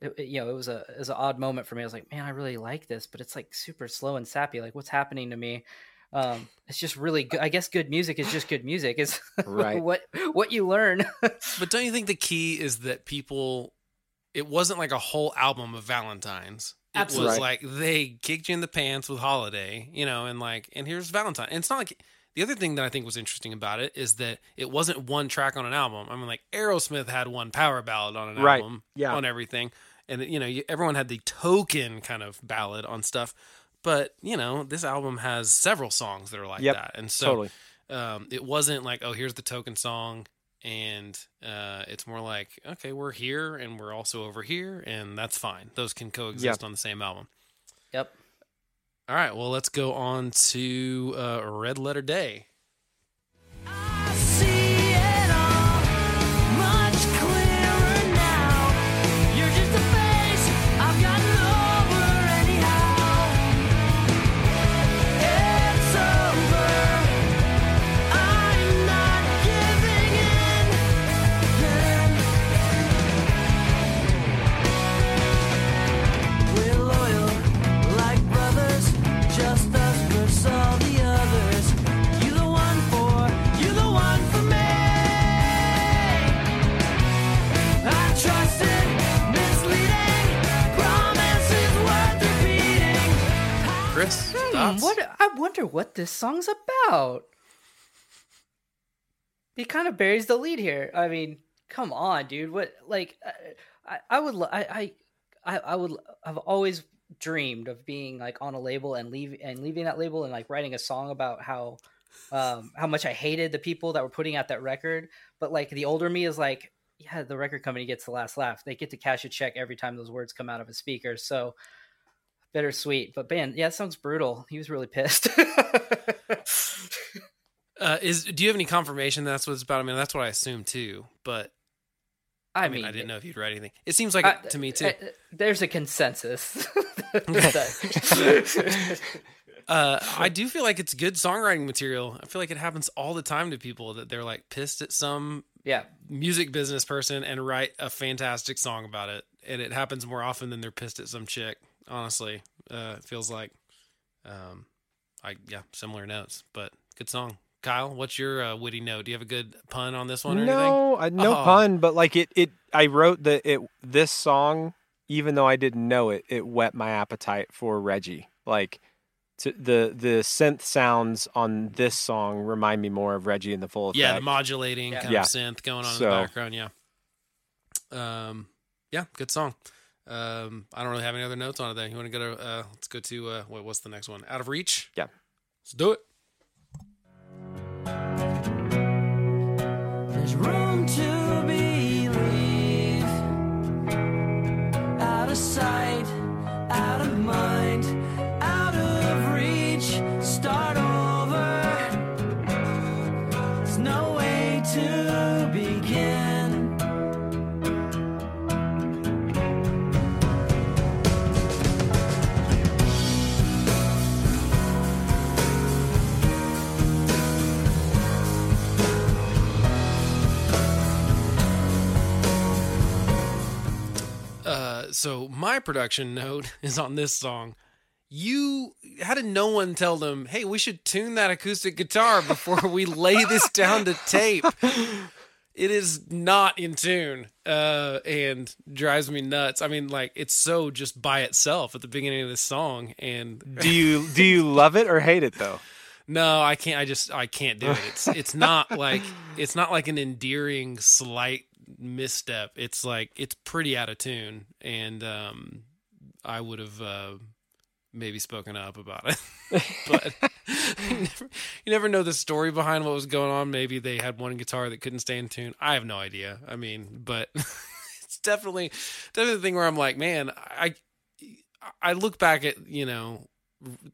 It, it, you know, it was a it was an odd moment for me. I was like, man, I really like this, but it's like super slow and sappy. Like, what's happening to me? Um, it's just really good. I guess good music is just good music. It's right. what what you learn. But don't you think the key is that people? It wasn't like a whole album of Valentines. It Absolutely. was like they kicked you in the pants with Holiday, you know, and like, and here's Valentine. And it's not like. The other thing that I think was interesting about it is that it wasn't one track on an album. I mean, like Aerosmith had one power ballad on an right. album yeah. on everything. And, you know, everyone had the token kind of ballad on stuff. But, you know, this album has several songs that are like yep. that. And so totally. um, it wasn't like, oh, here's the token song. And uh, it's more like, okay, we're here and we're also over here. And that's fine. Those can coexist yep. on the same album. Yep. All right, well, let's go on to uh, Red Letter Day. I see it all much clearer now. You're just a face I've gotten over anyhow. It's over. I'm not giving in. We're loyal like brothers. Just us versus all the others. You the one for, you the one for me. I trusted misleading promises worth repeating. Chris, hmm, what? I wonder what this song's about. He kind of buries the lead here. I mean, come on, dude. What? Like, I, I would, I, I, I would. I've always dreamed of being like on a label and leave and leaving that label and like writing a song about how um how much I hated the people that were putting out that record. But like the older me is like, yeah, the record company gets the last laugh. They get to cash a check every time those words come out of a speaker. So bittersweet. But man, yeah, that song's brutal. He was really pissed. uh is do you have any confirmation that's what it's about? I mean, that's what I assume too, but I, I mean, mean, I didn't know if you'd write anything. It seems like I, it to me, too. I, there's a consensus. uh, I do feel like it's good songwriting material. I feel like it happens all the time to people that they're like pissed at some yeah. music business person and write a fantastic song about it. And it happens more often than they're pissed at some chick, honestly. Uh, it feels like, um, I yeah, similar notes, but good song. Kyle, what's your uh, witty note? Do you have a good pun on this one or no, anything? No, no oh. pun, but like it, it, I wrote that it, this song, even though I didn't know it, it whet my appetite for Reggie. Like to, the, the synth sounds on this song remind me more of Reggie and the Full Effect. Yeah, the modulating yeah. kind yeah. of synth going on so. in the background. Yeah. Um, yeah, good song. Um, I don't really have any other notes on it then. You want to go to, uh, let's go to, uh, what, what's the next one? Out of Reach? Yeah. Let's do it. There's room to believe, out of sight, out of mind, out of reach, start over, there's no way to begin. Uh, so my production note is on this song. You, how did no one tell them, hey, we should tune that acoustic guitar before we lay this down to tape? It is not in tune, uh, and drives me nuts. I mean, like, it's so just by itself at the beginning of this song. And do you, do you love it or hate it though? No, I can't. I just, I can't do it. It's, it's not like, it's not like an endearing slight misstep. It's like it's pretty out of tune, and um I would have uh maybe spoken up about it. But you, never, you never know the story behind what was going on. Maybe they had one guitar that couldn't stay in tune. I have no idea. I mean, but it's definitely definitely the thing where I'm like, man, I I look back at, you know,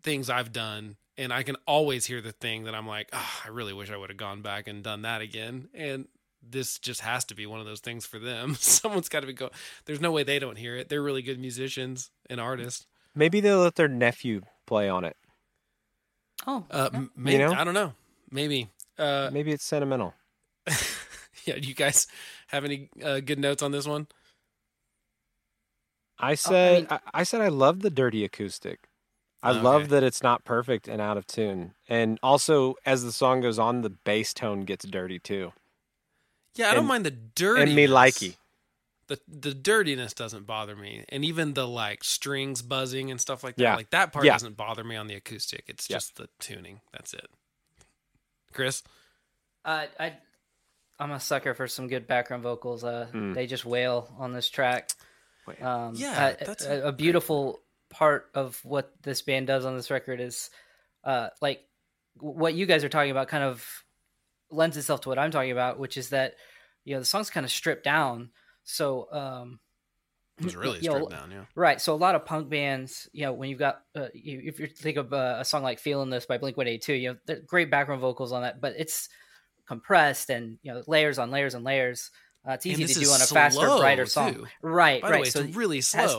things I've done, and I can always hear the thing that I'm like, oh, I really wish I would have gone back and done that again. And this just has to be one of those things for them. Someone's got to be going. There's no way they don't hear it. They're really good musicians and artists. Maybe they'll let their nephew play on it. Oh, uh, yeah. maybe you know? I don't know. Maybe, uh, maybe it's sentimental. Yeah. Do you guys have any uh, good notes on this one? I said, oh, I, mean, I, I said, I love the dirty acoustic. I okay. love that it's not perfect and out of tune. And also as the song goes on, the bass tone gets dirty too. Yeah, I don't and, mind the dirtiness. And me likey. The the dirtiness doesn't bother me. And even the like strings buzzing and stuff like that. Yeah. Like that part yeah. doesn't bother me on the acoustic. It's yeah. just the tuning. That's it. Chris? Uh, I, I'm a sucker for some good background vocals. Uh, mm. They just wail on this track. Um, yeah. I, that's a, a beautiful part of what this band does on this record is uh, like what you guys are talking about kind of lends itself to what I'm talking about, which is that, you know, the song's kind of stripped down. So, um, it was really stripped know, down. Yeah. Right. So a lot of punk bands, you know, when you've got, uh, you, if you think of uh, a song like Feeling This by Blink one eighty-two, you know, they're great background vocals on that, but it's compressed and, you know, layers on layers and layers. Uh, it's easy to do on a faster, slow, brighter song. Too. Right. By right. The way, so it's really slow. Has,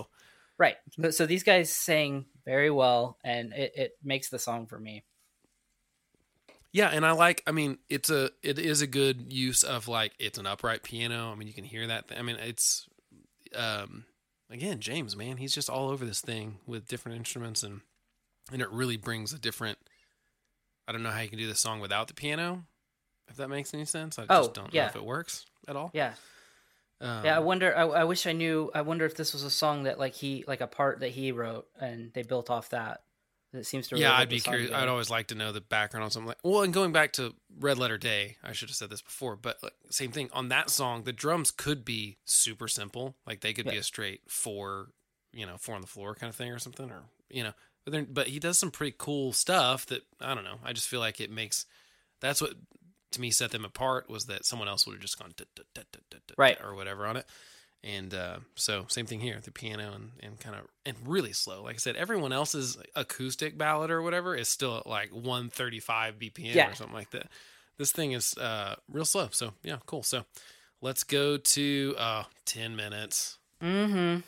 right. So, so these guys sang very well, and it, it makes the song for me. Yeah, and I like, I mean, it's a, it is a good use of, like, it's an upright piano. I mean, you can hear that thing. I mean, it's, um, again, James, man, he's just all over this thing with different instruments, and, and it really brings a different, I don't know how you can do this song without the piano, if that makes any sense. I oh, just don't yeah. know if it works at all. Yeah. Um, yeah, I wonder, I, I wish I knew, I wonder if this was a song that, like, he, like, a part that he wrote, and they built off that. It seems to yeah, I'd be curious. Again. I'd always like to know the background on something like, well, and going back to Red Letter Day, I should have said this before, but like, same thing on that song, the drums could be super simple. Like they could yeah. be a straight four you know, four on the floor kind of thing or something, or, you know, but then, but he does some pretty cool stuff that, I don't know. I just feel like it makes, that's what to me set them apart, was that someone else would have just gone right or whatever on it. And uh, so same thing here, the piano and, and kind of, and really slow. Like I said, everyone else's acoustic ballad or whatever is still at like one thirty-five B P M yeah. or something like that. This thing is uh, real slow. So yeah, cool. So let's go to uh, ten minutes. Mm-hmm.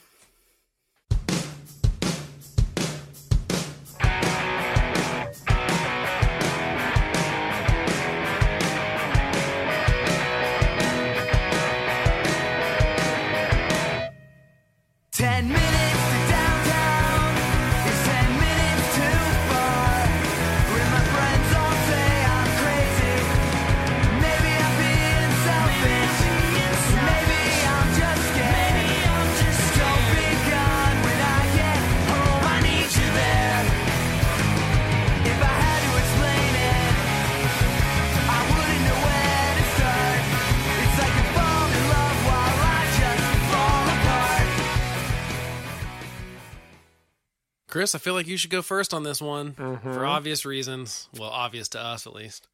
Chris, I feel like you should go first on this one mm-hmm. for obvious reasons. Well, obvious to us, at least.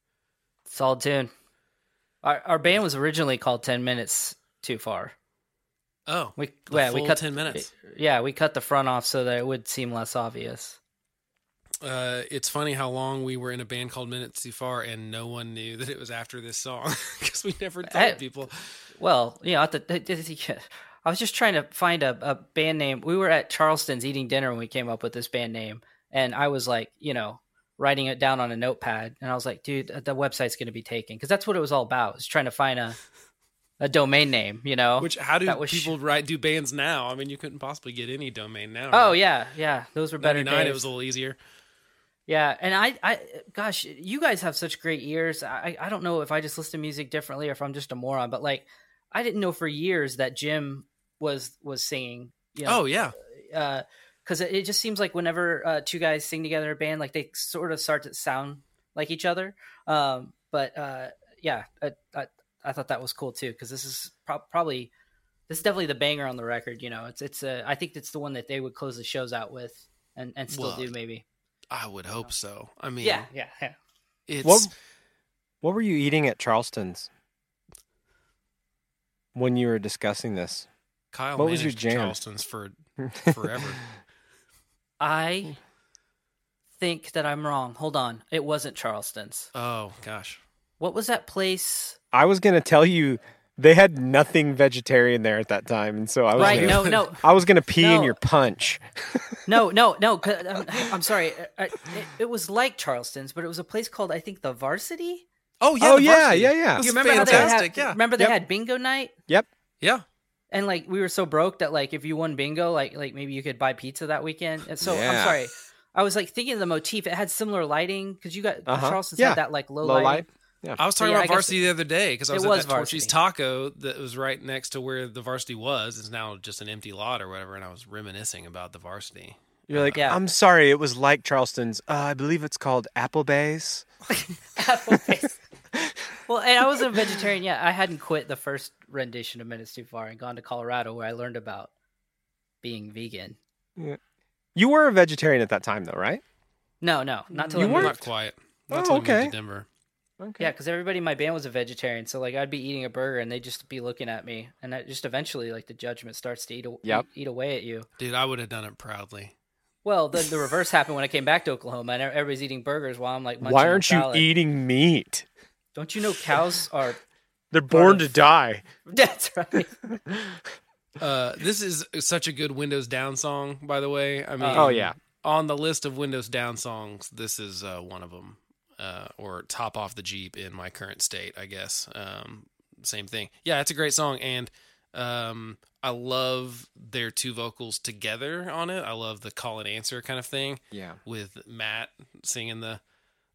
Solid tune. Our, our band was originally called ten minutes Too Far. Oh, we yeah, we cut ten minutes. Yeah, we cut the front off so that it would seem less obvious. Uh, it's funny how long we were in a band called Minutes Too Far, and no one knew that it was after this song because we never told I, people. Well, you know, at the. I was just trying to find a, a band name. We were at Charleston's eating dinner when we came up with this band name. And I was like, you know, writing it down on a notepad. And I was like, dude, the website's going to be taken. Because that's what it was all about. Was trying to find a a domain name, you know. Which, how do was, people write, do bands now? I mean, you couldn't possibly get any domain now. Right? Oh, yeah, yeah. Those were better days. It was a little easier. Yeah, and I, I, gosh, you guys have such great ears. I, I don't know if I just listen to music differently or if I'm just a moron. But, like, I didn't know for years that Jim was was singing. You know, oh, yeah. Because uh, it, it just seems like whenever uh, two guys sing together in a band, like they sort of start to sound like each other. Um, but uh, yeah, I, I, I thought that was cool too, because this is pro- probably this is definitely the banger on the record. You know, it's it's a, I think it's the one that they would close the shows out with and, and still well, do maybe. I would hope so. I mean, yeah, yeah, yeah. It's what, what were you eating at Charleston's? When you were discussing this, Kyle, what was your jam? Charleston's for forever. I think that I'm wrong. Hold on, it wasn't Charleston's. Oh gosh, what was that place? I was gonna tell you they had nothing vegetarian there at that time, and so I was right. Gonna, no, no, I was gonna pee no. in your punch. no, no, no. I'm, I'm sorry. I, it, it was like Charleston's, but it was a place called I think the Varsity. Oh yeah, oh, yeah, yeah, yeah. You remember how they had, yeah. remember they yep. had bingo night? Yep. Yeah. And like we were so broke that like if you won bingo, like like maybe you could buy pizza that weekend. And so yeah. I'm sorry. I was like thinking of the motif. It had similar lighting because you got uh-huh. Charleston's yeah. had that like low, low lighting. Light. Yeah. I was talking so, yeah, about Varsity the other day because I was, was at that Torchy's Taco that was right next to where the Varsity was. It's now just an empty lot or whatever, and I was reminiscing about the Varsity. You're like, yeah. I'm sorry, it was like Charleston's. Uh, I believe it's called Applebee's. Applebee's. Well, and I was a vegetarian. Yeah, I hadn't quit the first rendition of Minutes Too Far and gone to Colorado, where I learned about being vegan. Yeah. You were a vegetarian at that time, though, right? No, no, not till you I weren't? Moved. Not quite. Not oh, okay. I moved to Denver. Okay. Yeah, because everybody in my band was a vegetarian, so like I'd be eating a burger and they'd just be looking at me, and I just eventually like the judgment starts to eat, a- yep. eat, eat away at you. Dude, I would have done it proudly. Well, then the reverse happened when I came back to Oklahoma, and everybody's eating burgers while I'm like, munching why aren't you eating meat? Don't you know cows are? They're born to die. That's right. Uh, this is such a good Windows Down song, by the way. I mean, oh yeah, on the list of Windows Down songs, this is uh, one of them, uh, or Top Off the Jeep in my current state, I guess. Um, same thing. Yeah, it's a great song, and. Um, I love their two vocals together on it. I love the call and answer kind of thing. Yeah, with Matt singing the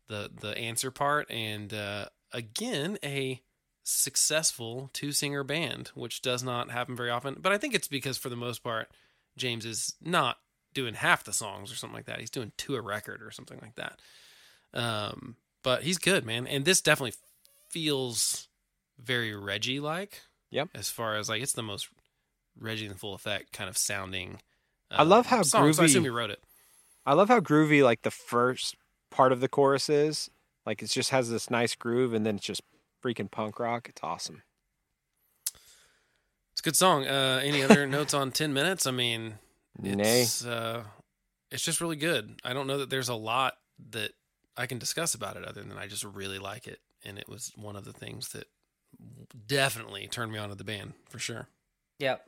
the the answer part, and uh, again a successful two singer band, which does not happen very often. But I think it's because for the most part, James is not doing half the songs or something like that. He's doing two a record or something like that. Um, but he's good, man, and this definitely feels very Reggie like. Yep. As far as like, it's the most Reggie and the Full Effect kind of sounding Uh, I love how song, groovy. So I assume he wrote it. I love how groovy like the first part of the chorus is. Like it just has this nice groove, and then it's just freaking punk rock. It's awesome. It's a good song. Uh, any other notes on ten minutes? I mean, it's uh, it's just really good. I don't know that there's a lot that I can discuss about it other than I just really like it, and it was one of the things that definitely turned me on to the band for sure. Yep.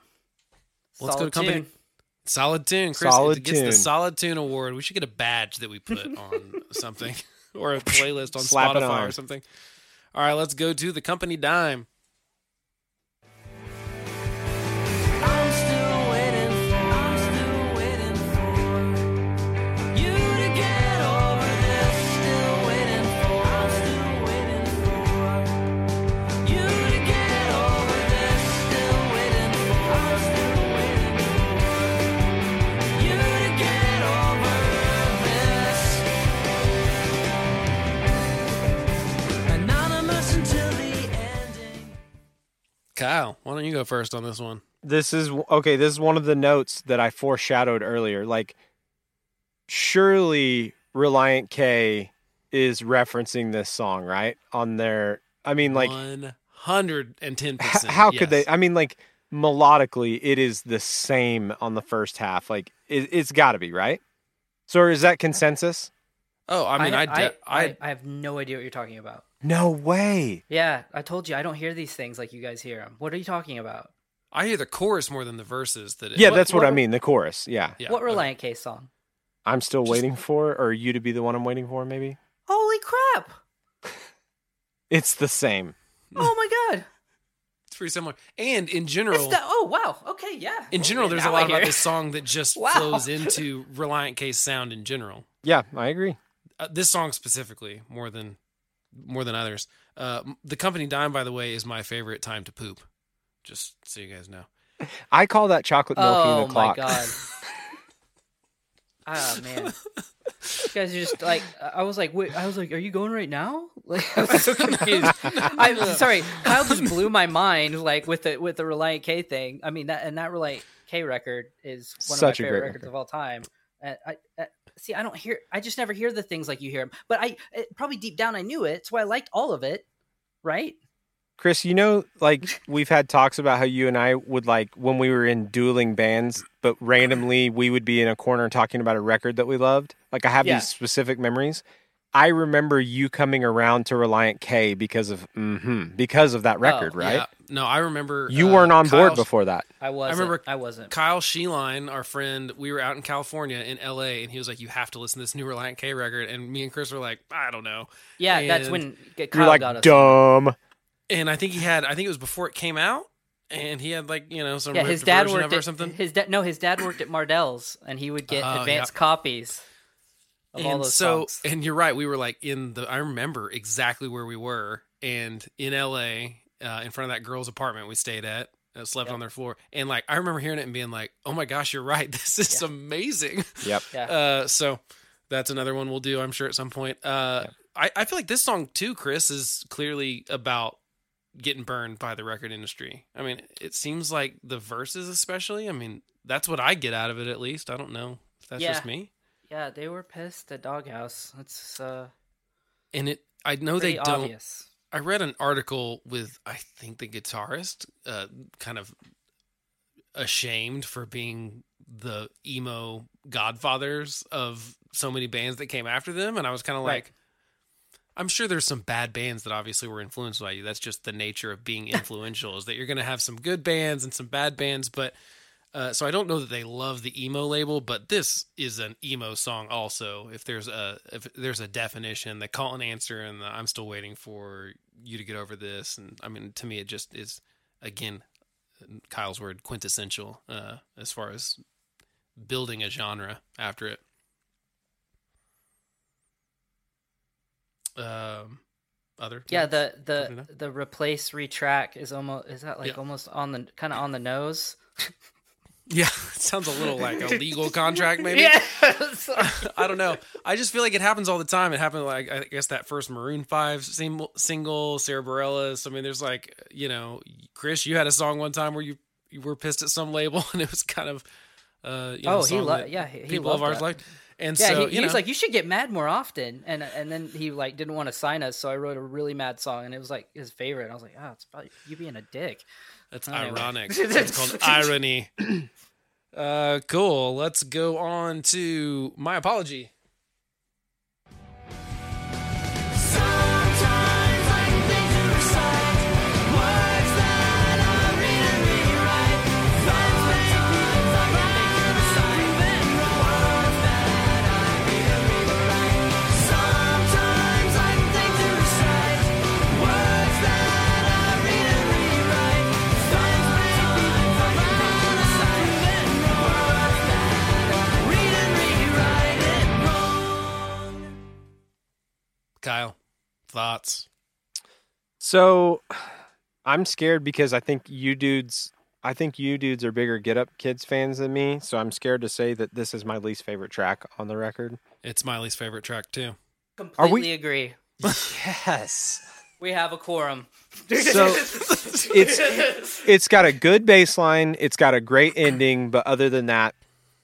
Let's go to company. Solid tune, Chris. Solid it gets tune. The Solid Tune Award. We should get a badge that we put on something or a playlist on Slap Spotify on. Or something. All right, let's go to the company dime. Kyle, why don't you go first on this one? This is, okay, this is one of the notes that I foreshadowed earlier. Like, surely Reliant K is referencing this song, right? On their, I mean, like... one hundred ten percent. How yes. could they? I mean, like, melodically, it is the same on the first half. Like, it, it's got to be, right? So is that consensus? Oh, I mean, I I, I, I I have no idea what you're talking about. No way. Yeah, I told you I don't hear these things like you guys hear them. What are you talking about? I hear the chorus more than the verses. That it, yeah, what, that's what, what I mean. The chorus. Yeah. yeah what Reliant okay. K song? I'm still Just, waiting for, or you to be the one I'm waiting for, maybe. Holy crap! It's the same. Oh my god! It's pretty similar. And in general, the, oh wow, okay, yeah. In general, there's now a lot about this song that just wow. flows into Reliant K's sound in general. Yeah, I agree. Uh, this song specifically, more than. More than others. Uh, the company dime, by the way, is my favorite time to poop. Just so you guys know. I call that chocolate milking oh, the clock. Oh, my God. Oh, man. You guys are just like, I was like, wait, I was like, are you going right now? Like, I was so confused. I'm sorry. Kyle just blew my mind, like, with the with the Reliant K thing. I mean, that and that Reliant K record is one of Such my favorite records record. Of all time. Uh, I, uh, see, I don't hear, I just never hear the things like you hear them, but I it, probably deep down, I knew it. So I liked all of it. Right. Chris, you know, like we've had talks about how you and I would like when we were in dueling bands, but randomly we would be in a corner talking about a record that we loved. Like I have yeah. these specific memories. I remember you coming around to Reliant K because of mm-hmm, because of that record, oh, right? Yeah. No, I remember you uh, weren't on Kyle, board before that. I wasn't. I remember. I wasn't. Kyle Sheeline, our friend, we were out in California in L A, and he was like, "You have to listen to this new Reliant K record." And me and Chris were like, "I don't know." Yeah, and that's when Kyle you're like got us. Dumb. And I think he had. I think it was before it came out, and he had like you know some yeah. His dad version worked at, or something. His da- no, his dad worked at Mardell's, and he would get uh, advanced yeah. copies. Of and all those so, songs. And you're right. We were like in the. I remember exactly where we were, and in L A, uh, in front of that girl's apartment we stayed at, uh, slept yep. on their floor, and like I remember hearing it and being like, "Oh my gosh, you're right. This is yeah. amazing." Yep. Yeah. Uh, so that's another one we'll do, I'm sure, at some point. Uh, yeah. I I feel like this song too, Chris, is clearly about getting burned by the record industry. I mean, it seems like the verses, especially. I mean, that's what I get out of it. At least I don't know if that's yeah. just me. Yeah, they were pissed at Doghouse. It's uh, and it. I know they don't. Obvious. I read an article with I think the guitarist, uh, kind of ashamed for being the emo godfathers of so many bands that came after them, and I was kind of right. like, I'm sure there's some bad bands that obviously were influenced by you. That's just the nature of being influential. Is that you're going to have some good bands and some bad bands, but. Uh, so I don't know that they love the emo label, but this is an emo song also. If there's a if there's a definition, the call and answer and the I'm still waiting for you to get over this. And I mean, to me, it just is, again, Kyle's word, quintessential uh, as far as building a genre after it. Um, other yeah, the the, the replace, retrack is almost, is that like yeah. almost on the, kind of on the nose? Yeah, it sounds a little like a legal contract, maybe. Yeah, I don't know. I just feel like it happens all the time. It happened, like I guess that first Maroon Five single, Sarah Bareilles. I mean, there's like, you know, Chris, you had a song one time where you, you were pissed at some label, and it was kind of Uh, you know, oh, he loved. Yeah, he people loved of ours that. liked. And yeah, so, he, he was know. like, "You should get mad more often." And and then he like didn't want to sign us, so I wrote a really mad song, and it was like his favorite. And I was like, "Oh, it's probably you being a dick." That's anyway. ironic. It's called irony. Uh, cool. Let's go on to My Apology. Kyle, thoughts? So, I'm scared because I think you dudes, I think you dudes are bigger Get Up Kids fans than me. So I'm scared to say that this is my least favorite track on the record. It's my least favorite track too. Completely are we... agree. Yes, we have a quorum. So it's it's got a good bass line. It's got a great ending, but other than that,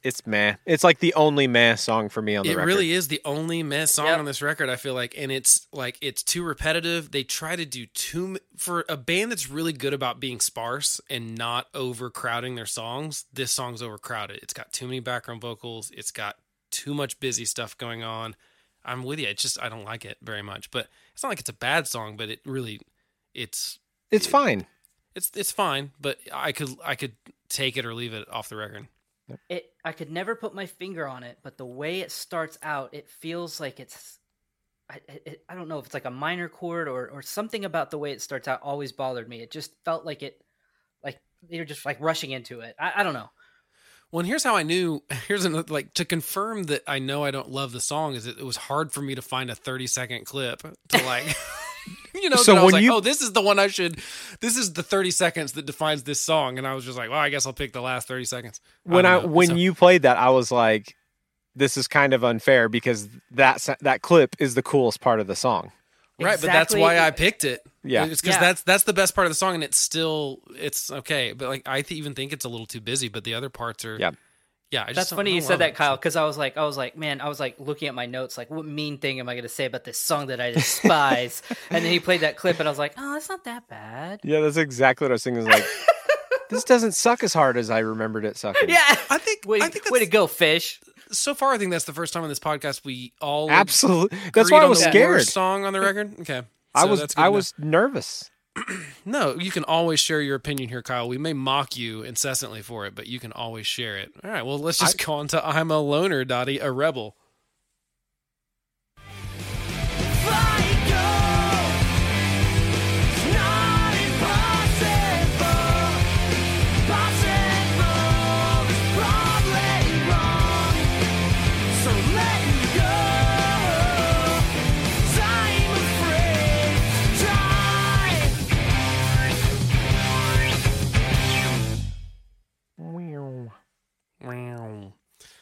it's meh. It's like the only meh song for me on the it record. It really is the only meh song yep. on this record, I feel like. And it's like it's too repetitive. They try to do too... For a band that's really good about being sparse and not overcrowding their songs, this song's overcrowded. It's got too many background vocals. It's got too much busy stuff going on. I'm with you. It's just I don't like it very much. But it's not like it's a bad song, but it really... It's... It's it, fine. It's it's fine, but I could I could take it or leave it off the record. It, I could never put my finger on it, but the way it starts out, it feels like it's, I, it, I don't know if it's like a minor chord or, or something about the way it starts out always bothered me. It just felt like it, like they were just like rushing into it. I, I don't know. Well, and here's how I knew, here's another, like to confirm that I know I don't love the song is that it was hard for me to find a thirty second clip to like... You know, so when I was like, you... oh, this is the one I should, this is the thirty seconds that defines this song. And I was just like, well, I guess I'll pick the last thirty seconds. When I, I when so. you played that, I was like, this is kind of unfair because that, that clip is the coolest part of the song. Exactly. Right. But that's why I picked it. Yeah. It's because yeah. that's, that's the best part of the song and it's still, it's okay. But like, I th- even think it's a little too busy, but the other parts are, yeah. Yeah, I just that's funny you said that, Kyle, because I was like, I was like, man, I was like looking at my notes, like, what mean thing am I going to say about this song that I despise? And then he played that clip, and I was like, oh, it's not that bad. Yeah, that's exactly what I was thinking. Was like, this doesn't suck as hard as I remembered it sucking. Yeah, I think, way, I think way to go, Fish. So far, I think that's the first time on this podcast we all absolutely. That's why I was scared. Worst song on the record. Okay, so I was I enough. was nervous. No, you can always share your opinion here, Kyle. We may mock you incessantly for it, but you can always share it. All right, well, let's just I... go on to I'm a Loner, Dottie, a Rebel.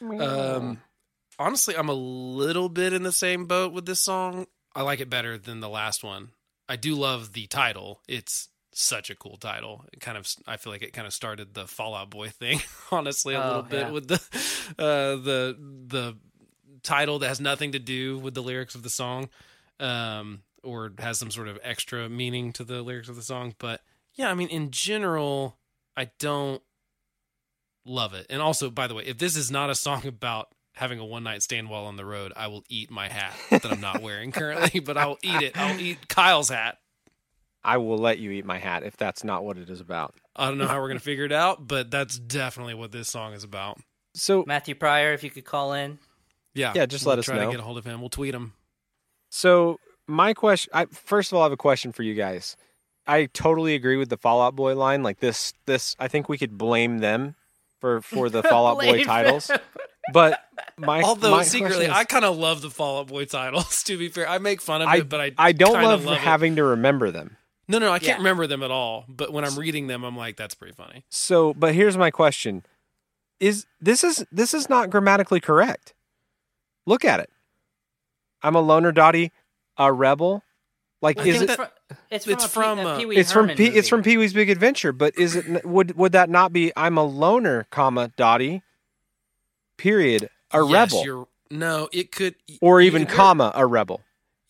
Um, honestly, I'm a little bit in the same boat with this song. I like it better than the last one. I do love the title. It's such a cool title. It kind of, I feel like it kind of started the Fall Out Boy thing, honestly, a oh, little bit yeah. with the, uh, the, the title that has nothing to do with the lyrics of the song, um, or has some sort of extra meaning to the lyrics of the song. But yeah, I mean, in general, I don't love it. And also, by the way, if this is not a song about having a one-night stand while on the road, I will eat my hat that I'm not wearing currently, but I'll eat it. I'll eat Kyle's hat. I will let you eat my hat if that's not what it is about. I don't know how we're going to figure it out, but that's definitely what this song is about. So Matthew Pryor, if you could call in. Yeah. Yeah, just we'll let us know. Try to get a hold of him. We'll tweet him. So my question, I, first of all, I have a question for you guys. I totally agree with the Fall Out Boy line. Like this, this, I think we could blame them For, for the Fall Out Boy titles. But my Although my secretly, is, I kind of love the Fall Out Boy titles, to be fair. I make fun of I, it, but I I don't love, love having it. to remember them. No, no, I can't yeah. remember them at all. But when I'm reading them, I'm like, that's pretty funny. So, but here's my question. Is this is this is not grammatically correct. Look at it. I'm a loner, Dottie, a rebel. Like, well, is it... That, it's from, it's from, P- uh, Pee-wee it's from, P- it's from Pee-wee's Big Adventure, but is it, would, would that not be, I'm a loner, comma, Dottie, period a yes, rebel. You're, no, it could, or even could, comma a rebel.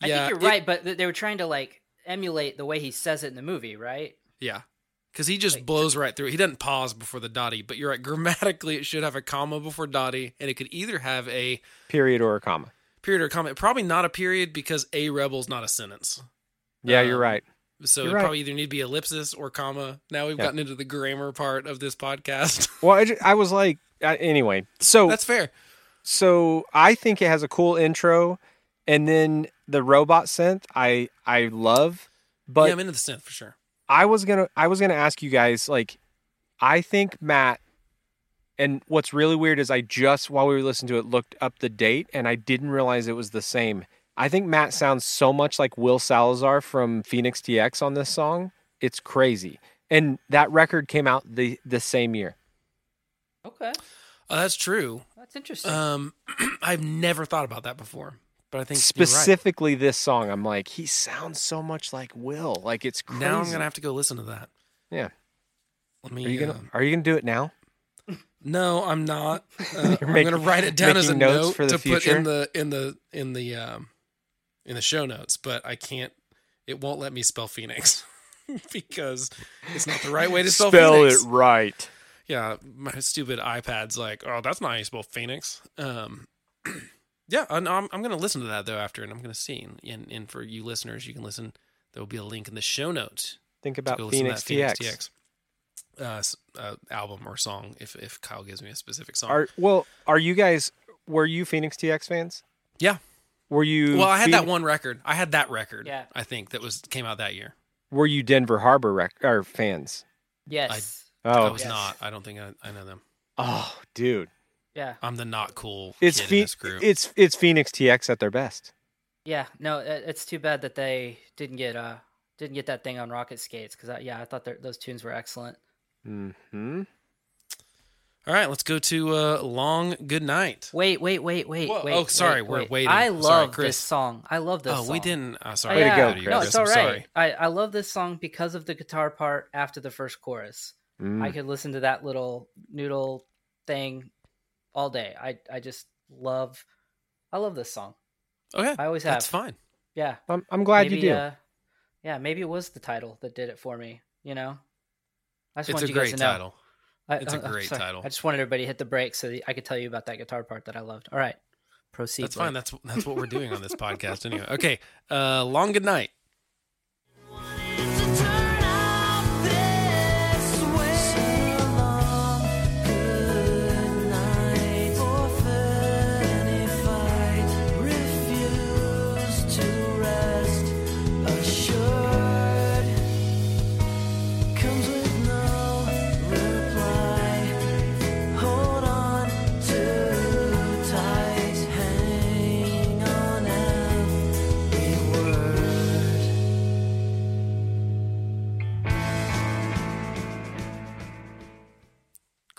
I yeah, think you're it, right, but they were trying to like emulate the way he says it in the movie, right? Yeah, because he just like, blows right through. He doesn't pause before the dotty, but you're right. Grammatically, it should have a comma before dotty, and it could either have a period or a comma. Period or comma. Probably not a period because a rebel's not a sentence. Yeah, um, you're right. So You're it right. probably either need to be ellipsis or comma. Now we've yeah. gotten into the grammar part of this podcast. Well, I, just, I was like, uh, anyway. So that's fair. So I think it has a cool intro, and then the robot synth. I I love, but yeah, I'm into the synth for sure. I was gonna I was gonna ask you guys like, I think Matt. And what's really weird is I just while we were listening to it looked up the date, and I didn't realize it was the same. I think Matt sounds so much like Will Salazar from Fenix T X on this song. It's crazy. And that record came out the, the same year. Okay. Uh, that's true. That's interesting. Um, I've never thought about that before, but I think specifically you're right. This song, I'm like, he sounds so much like Will. Like it's crazy. Now I'm going to have to go listen to that. Yeah. Let me, are you going uh, to do it now? No, I'm not. Uh, I'm going to write it down as a note for the to future? put in the, in the, in the, um, in the show notes, but I can't, it won't let me spell Phoenix because it's not the right way to spell, spell Phoenix. Spell it right. Yeah. My stupid iPad's like, oh, that's not how you spell Phoenix. Um, yeah. I'm, I'm going to listen to that though after, and I'm going to see. And, and for you listeners, you can listen. There will be a link in the show notes. Think about Phoenix T X. Phoenix T X. Uh, uh, album or song if, if Kyle gives me a specific song. Are, well, are you guys, were you Fenix T X fans? Yeah. Were you? Well, I had Phoenix- that one record. I had that record, yeah. I think, that was came out that year. Were you Denver Harbor rec- or fans? Yes. I, oh, I was yes. not. I don't think I, I know them. Oh, dude. Yeah. I'm the not cool it's kid Fe- in this group. It's, it's Fenix T X at their best. Yeah. No, it's too bad that they didn't get uh didn't get that thing on Rocket Skates because, yeah, I thought those tunes were excellent. Hmm. All right, let's go to uh, Long Good Night. Wait, wait, wait, wait, Whoa, wait. Oh, sorry, wait, we're wait. waiting. I love sorry, this song. I love this oh, song. Oh, we didn't. Oh, sorry. Way yeah. to go, Chris. No, it's all right. I, I love this song because of the guitar part after the first chorus. Mm. I could listen to that little noodle thing all day. I, I just love, I love this song. Okay. I always have. That's fine. Yeah. I'm, I'm glad maybe, you do. Uh, yeah, maybe it was the title that did it for me, you know? I just it's a you great guys to title. I, it's a great title. I just wanted everybody to hit the break so that I could tell you about that guitar part that I loved. All right, proceed. That's fine. That's that's what we're doing on this podcast anyway. Okay, uh, Long Good Night.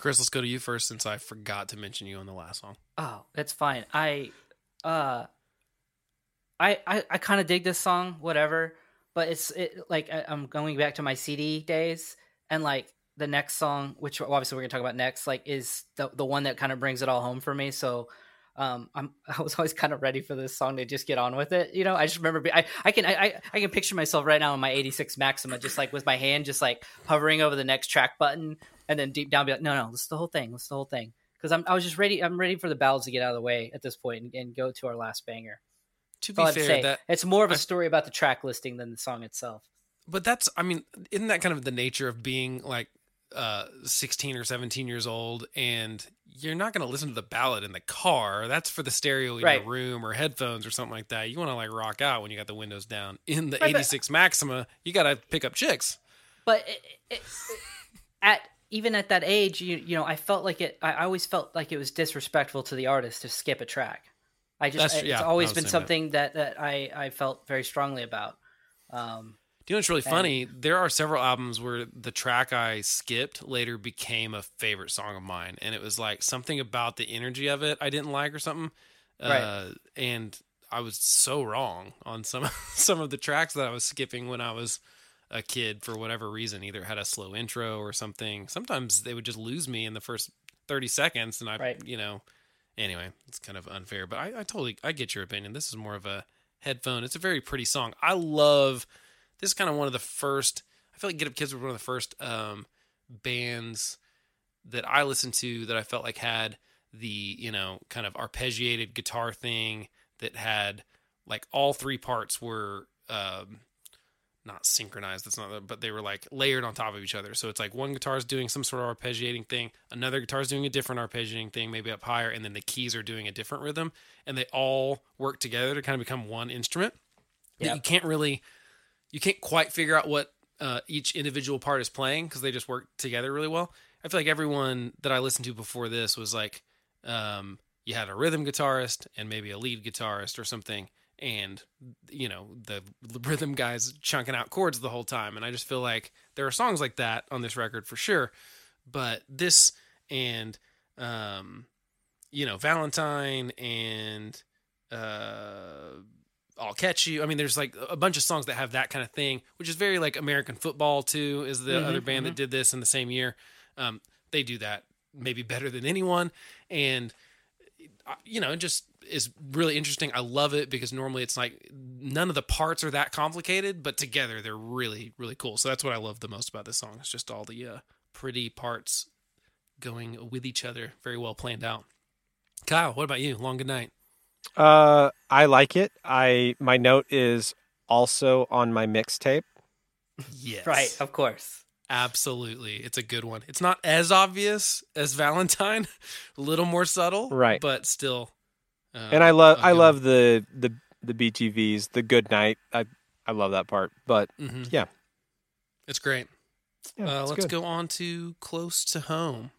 Chris, let's go to you first since I forgot to mention you on the last song. Oh, that's fine. I uh I I, I kind of dig this song, whatever, but it's it, like I, I'm going back to my C D days, and like the next song, which obviously we're going to talk about next, like is the the one that kind of brings it all home for me. So um I'm I was always kind of ready for this song to just get on with it, you know? I just remember I I can I I can picture myself right now in my eighty-six Maxima just like with my hand just like hovering over the next track button. And then deep down, be like, no, no, this is the whole thing. This is the whole thing. Because I'm, I was just ready. I'm ready for the ballads to get out of the way at this point and, and go to our last banger. To be fair, say, that it's more of a I, story about the track listing than the song itself. But that's, I mean, isn't that kind of the nature of being like uh, sixteen or seventeen years old? And you're not going to listen to the ballad in the car. That's for the stereo in right. your room or headphones or something like that. You want to like rock out when you got the windows down. In the right, eighty-six but, Maxima, you got to pick up chicks. But it, it, at even at that age, you you know, I felt like it, I always felt like it was disrespectful to the artist to skip a track. I just, I, yeah, it's always been something that, that I, I felt very strongly about. Um, Do you know what's really and, funny? There are several albums where the track I skipped later became a favorite song of mine. And it was like something about the energy of it I didn't like or something. Right. Uh, and I was so wrong on some, some of the tracks that I was skipping when I was a kid for whatever reason, either had a slow intro or something. Sometimes they would just lose me in the first thirty seconds and I, right. you know, Anyway, it's kind of unfair, but I, I totally, I get your opinion. This is more of a headphone. It's a very pretty song. I love, this is kind of one of the first, I feel like Get Up Kids were one of the first um, bands that I listened to that I felt like had the, you know, kind of arpeggiated guitar thing that had like all three parts were um, not synchronized. That's not, but they were like layered on top of each other. So it's like one guitar is doing some sort of arpeggiating thing. Another guitar is doing a different arpeggiating thing, maybe up higher. And then the keys are doing a different rhythm, and they all work together to kind of become one instrument. Yeah. You can't really, you can't quite figure out what uh, each individual part is playing, 'cause they just work together really well. I feel like everyone that I listened to before this was like, um, you had a rhythm guitarist and maybe a lead guitarist or something, and, you know, the rhythm guy's chunking out chords the whole time. And I just feel like there are songs like that on this record for sure. But this and, um, you know, Valentine and uh, I'll Catch You. I mean, there's like a bunch of songs that have that kind of thing, which is very like American Football too, is the mm-hmm, other band mm-hmm. that did this in the same year. Um, they do that maybe better than anyone. And, you know, it just is really interesting. I love it because normally it's like none of the parts are that complicated, but together they're really, really cool. So that's what I love the most about this song. It's just all the uh, pretty parts going with each other. Very well planned out. Kyle, what about you? Long Good Night. Uh, I like it. I, my note is also on my mixtape. Yes. Right. Of course. Absolutely. It's a good one. It's not as obvious as Valentine, a little more subtle, right? But still. Uh, and I love, I love the, the, the B T Vs, the good night. I, I love that part, but mm-hmm. yeah, it's great. Yeah, uh, it's let's good. go on to Close to Home.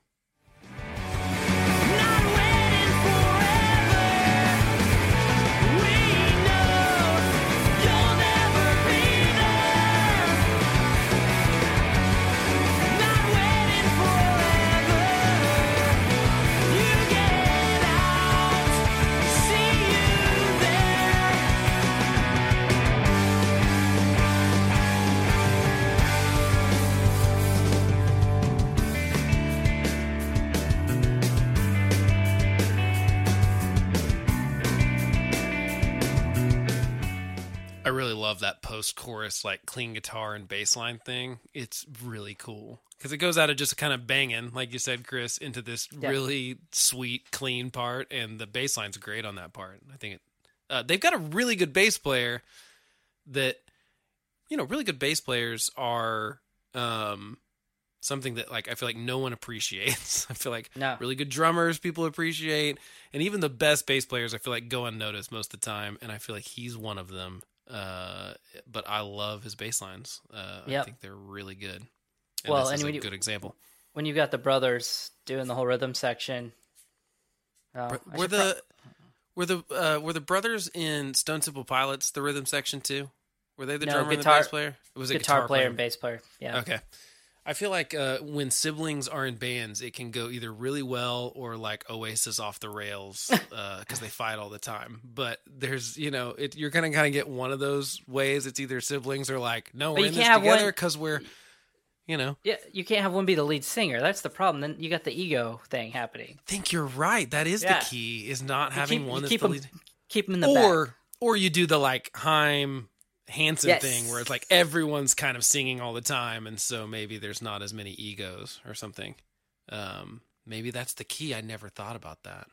I really love that post-chorus, like clean guitar and bass line thing. It's really cool because it goes out of just kind of banging, like you said, Chris, into this yeah. really sweet, clean part, and the bass line's great on that part. I think it, uh, they've got a really good bass player. That, you know, really good bass players are um, something that, like, I feel like no one appreciates. I feel like no. really good drummers people appreciate, and even the best bass players I feel like go unnoticed most of the time, and I feel like he's one of them. Uh, but I love his bass lines. Uh, yep. I think they're really good. And well, this and is a good you, example. When you've got the brothers doing the whole rhythm section, uh, Br- were, the, pro- were the were uh, the were the brothers in Stone Temple Pilots the rhythm section too? Were they the no, drummer guitar, and the bass player? It was a guitar, guitar player, player and bass player. Yeah. Okay. I feel like uh, when siblings are in bands, it can go either really well or like Oasis off the rails because uh, they fight all the time. But there's, you know, it, you're going to kind of get one of those ways. It's either siblings or like, no, we're in this together because we're, you know. Yeah, you can't have one be the lead singer. That's the problem. Then you got the ego thing happening. I think you're right. That is yeah. the key, is not you having keep, one that's keep the them, lead. Keep them in the or, back. Or you do the like Haim... Hanson yes. thing where it's like everyone's kind of singing all the time, and so maybe there's not as many egos or something. Um, maybe that's the key. I never thought about that.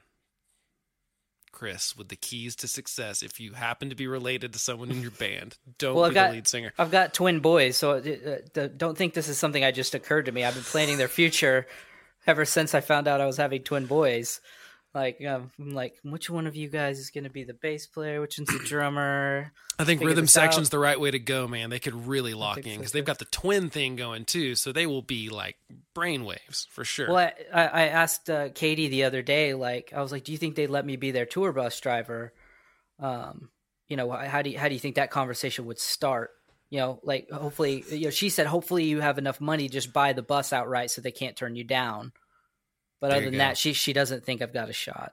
Chris, with the keys to success, if you happen to be related to someone in your band, don't well, be got, the lead singer. I've got twin boys, so uh, don't think this is something I just occurred to me. I've been planning their future ever since I found out I was having twin boys. Like, um, I'm like, which one of you guys is going to be the bass player? Which one's the drummer? I think Figure rhythm section's out. The right way to go, man. They could really lock in because so. They've got the twin thing going too. So they will be like brainwaves for sure. Well, I, I asked uh, Katie the other day, like, I was like, do you think they let me be their tour bus driver? Um, you know, how do you, how do you think that conversation would start? You know, like hopefully, you know, she said, hopefully you have enough money to just buy the bus outright so they can't turn you down. But there other than go. that, she she doesn't think I've got a shot.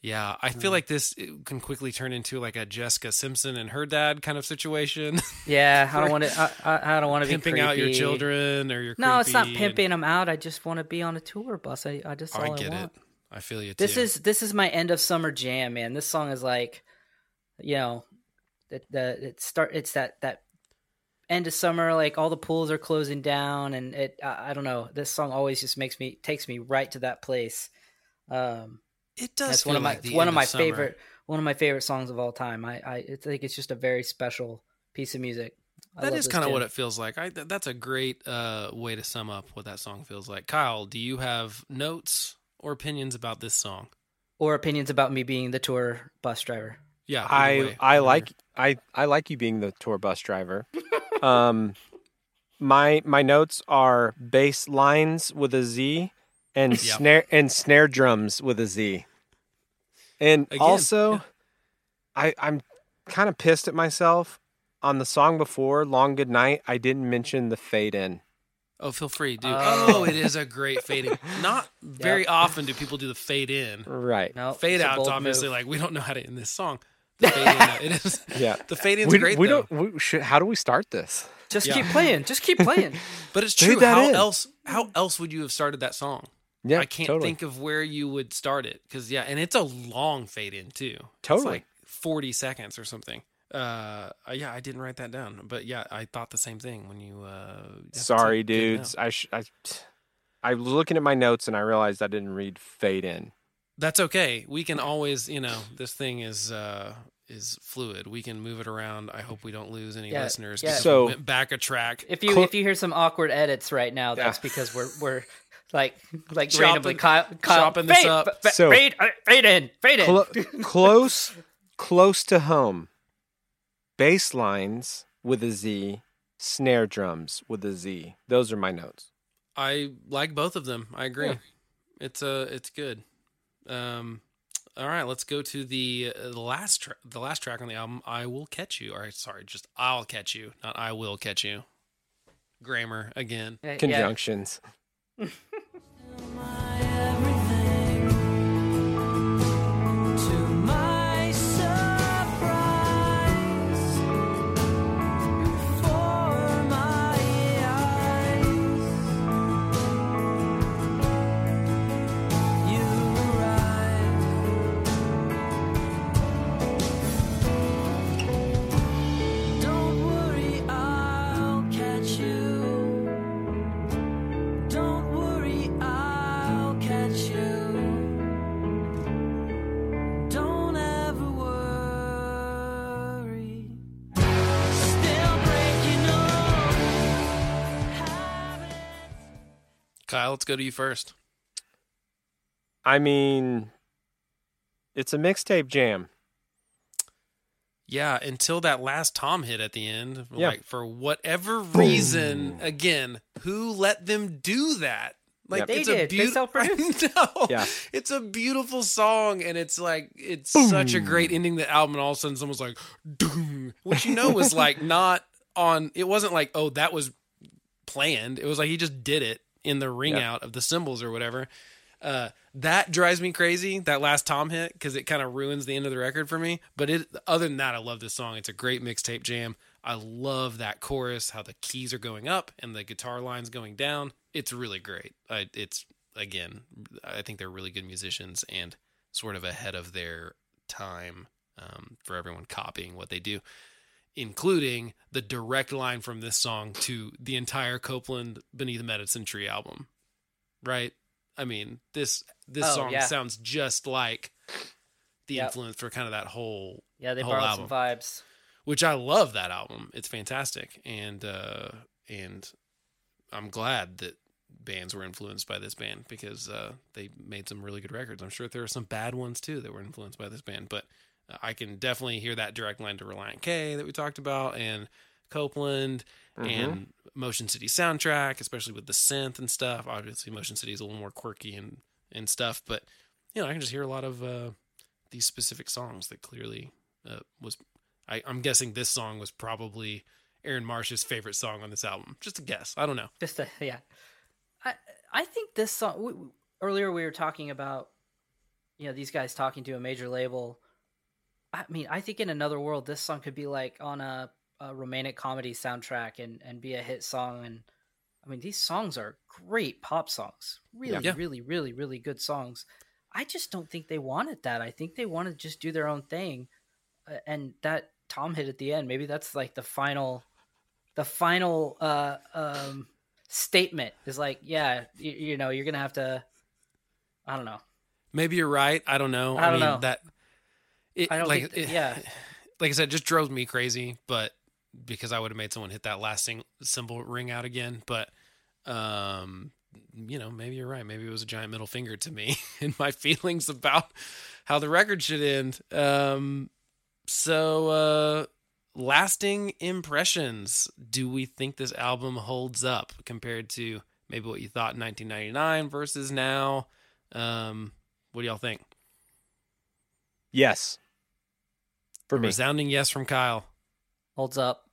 Yeah, I feel um, like this can quickly turn into like a Jessica Simpson and her dad kind of situation. Yeah, I don't want to. I, I don't want to be pimping out your children or your. No, it's not pimping and... them out. I just want to be on a tour bus. I, I just. All I, I get want. it. I feel you too. This is this is my end of summer jam, man. This song is like, you know, the the it start it's that that end of summer, like all the pools are closing down, and it I, I don't know. This song always just makes me takes me right to that place. Um, it does. That's feel one of my like the one end of my summer. favorite one of my favorite songs of all time. I I think like it's just a very special piece of music. That is kind of what it feels like. I, that's a great uh, way to sum up what that song feels like. Kyle, do you have notes or opinions about this song? Or opinions about me being the tour bus driver? Yeah, I I like I, I like you being the tour bus driver. um, my my notes are bass lines with a Z and yep. snare and snare drums with a Z. And Again, also, yeah. I I'm kind of pissed at myself. On the song before, Long Good Night, I didn't mention the fade in. Oh, feel free, dude. Uh, oh, it is a great fade in. Not very yeah. often do people do the fade in. Right. No, fade out's obviously move. Like, we don't know how to end this song. The fade in, it is, yeah. The fade in's we, great, we though. Don't, we should, how do we start this? Just yeah. keep playing. Just keep playing. But it's true. Dude, how is. else How else would you have started that song? Yeah, I can't totally. think of where you would start it. Because, yeah, and it's a long fade in, too. Totally. It's like forty seconds or something. Uh yeah, I didn't write that down, but yeah, I thought the same thing when you. Uh, Sorry, dudes. I sh- I I was looking at my notes and I realized I didn't read fade in. That's okay. We can always, you know, this thing is uh is fluid. We can move it around. I hope we don't lose any yeah, listeners. Yeah. So we went back a track. If you Cl- if you hear some awkward edits right now, that's yeah. because we're we're like like shopping, randomly Kyle, Kyle, chopping fade, this up. F- so, fade, fade in, fade in. Cl- close close to home. Bass lines with a Z, snare drums with a Z. Those are my notes. I like both of them. I agree. Yeah. It's uh, it's good. Um, all right, let's go to the uh, the last tra- the last track on the album. I Will Catch You. All right, sorry, just I'll Catch You, not I Will Catch You. Grammar again. Uh, Conjunctions. Yeah. Kyle, let's go to you first. I mean, it's a mixtape jam. Yeah, until that last tom hit at the end. Yeah. Like, for whatever reason, Boom. again, who let them do that? Like, yep. it's they a did. Be- they self-produced. No, yeah. It's a beautiful song, and it's like, it's Boom. such a great ending to the album, and all of a sudden someone's like, Doom, which you know was like not on, it wasn't like, oh, that was planned. It was like, he just did it. In the ring yep. out of the cymbals or whatever. Uh, that drives me crazy, that last tom hit, because it kind of ruins the end of the record for me. But it, other than that, I love this song. It's a great mixtape jam. I love that chorus, how the keys are going up and the guitar lines going down. It's really great. I, it's, again, I think they're really good musicians and sort of ahead of their time um, for everyone copying what they do. Including the direct line from this song to the entire Copeland Beneath the Medicine Tree album, right? I mean, this this oh, song yeah. sounds just like the yep. influence for kind of that whole yeah they whole borrowed album, some vibes, which I love that album. It's fantastic, and uh, and I'm glad that bands were influenced by this band because uh, they made some really good records. I'm sure there are some bad ones too that were influenced by this band, but. I can definitely hear that direct line to Reliant K that we talked about and Copeland mm-hmm. and Motion City Soundtrack, especially with the synth and stuff. Obviously, Motion City is a little more quirky and, and stuff, but you know, I can just hear a lot of uh, these specific songs that clearly uh, was... I, I'm guessing this song was probably Aaron Marsh's favorite song on this album. Just a guess. I don't know. Just a... Yeah. I, I think this song... We, earlier we were talking about, you know, these guys talking to a major label... I mean, I think in another world, this song could be like on a, a romantic comedy soundtrack and, and be a hit song. And I mean, these songs are great pop songs, really, yeah. really, really, really good songs. I just don't think they wanted that. I think they wanted to just do their own thing. And that Tom hit at the end, maybe that's like the final, the final uh, um, statement is like, yeah, you, you know, you're going to have to, I don't know. Maybe you're right. I don't know. I don't I mean, know that. It, I don't like, think that, it, yeah. Like I said, it just drove me crazy, but because I would have made someone hit that last sing- cymbal ring out again. But, um, you know, maybe you're right. Maybe it was a giant middle finger to me and my feelings about how the record should end. Um, so, uh, lasting impressions. Do we think this album holds up compared to maybe what you thought in nineteen ninety-nine versus now? Um, what do y'all think? Yes. For me. Resounding yes from Kyle. Holds up.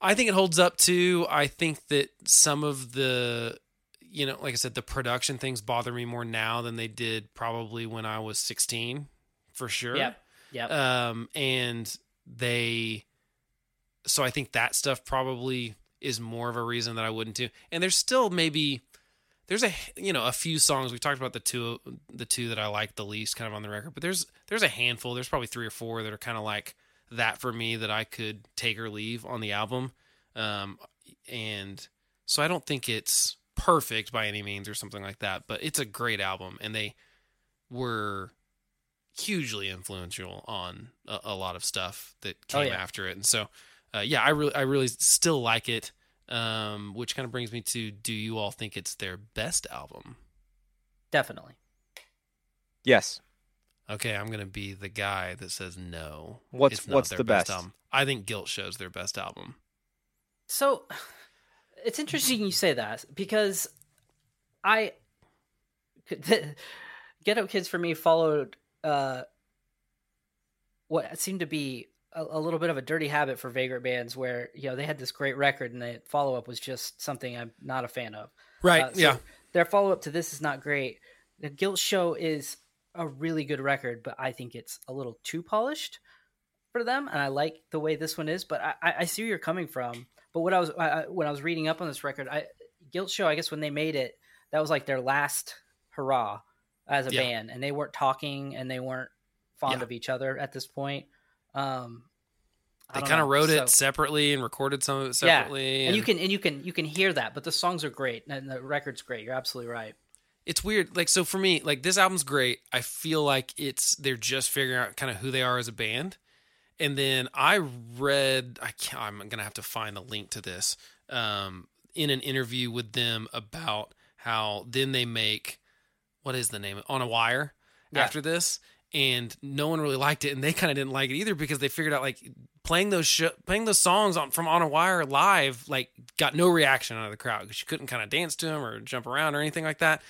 I think it holds up too. I think that some of the, you know, like I said, the production things bother me more now than they did probably when I was sixteen, for sure. Yeah. Yeah. Um, and they, so I think that stuff probably is more of a reason that I wouldn't do. And there's still maybe, there's a, you know, a few songs. We talked about the two, the two that I like the least kind of on the record, but there's, there's a handful, there's probably three or four that are kind of like that for me that I could take or leave on the album. Um, and so I don't think it's perfect by any means or something like that, but it's a great album, and they were hugely influential on a, a lot of stuff that came oh, yeah. after it. And so, uh, yeah, I really, I really still like it. Um, which kind of brings me to, do you all think it's their best album? Definitely. Yes. Okay, I'm gonna be the guy that says no. What's it's not what's their the best? best album. I think Guilt Show's their best album. So it's interesting you say that, because I Get Up Kids for me followed uh, what seemed to be a, a little bit of a dirty habit for Vagrant bands, where you know they had this great record and the follow up was just something I'm not a fan of. Right. Uh, so yeah. Their follow up to this is not great. The Guilt Show is a really good record, but I think it's a little too polished for them. And I like the way this one is, but I, I see where you're coming from. But what I was, I, when I was reading up on this record, I Guilt Show, I guess when they made it, that was like their last hurrah as a yeah. band, and they weren't talking and they weren't fond yeah. of each other at this point. Um, they kind of wrote so, it separately and recorded some of it separately. Yeah. And, and you can, and you can, you can hear that, but the songs are great and the record's great. You're absolutely right. It's weird. Like, so for me, like this album's great. I feel like it's, they're just figuring out kind of who they are as a band. And then I read, I can't, I'm going to have to find a link to this, um, in an interview with them about how then they make, what is the name? On a Wire yeah. after this. And no one really liked it. And they kind of didn't like it either, because they figured out like playing those, sh- playing those songs on, from On a Wire live, like got no reaction out of the crowd, because you couldn't kind of dance to them or jump around or anything like that.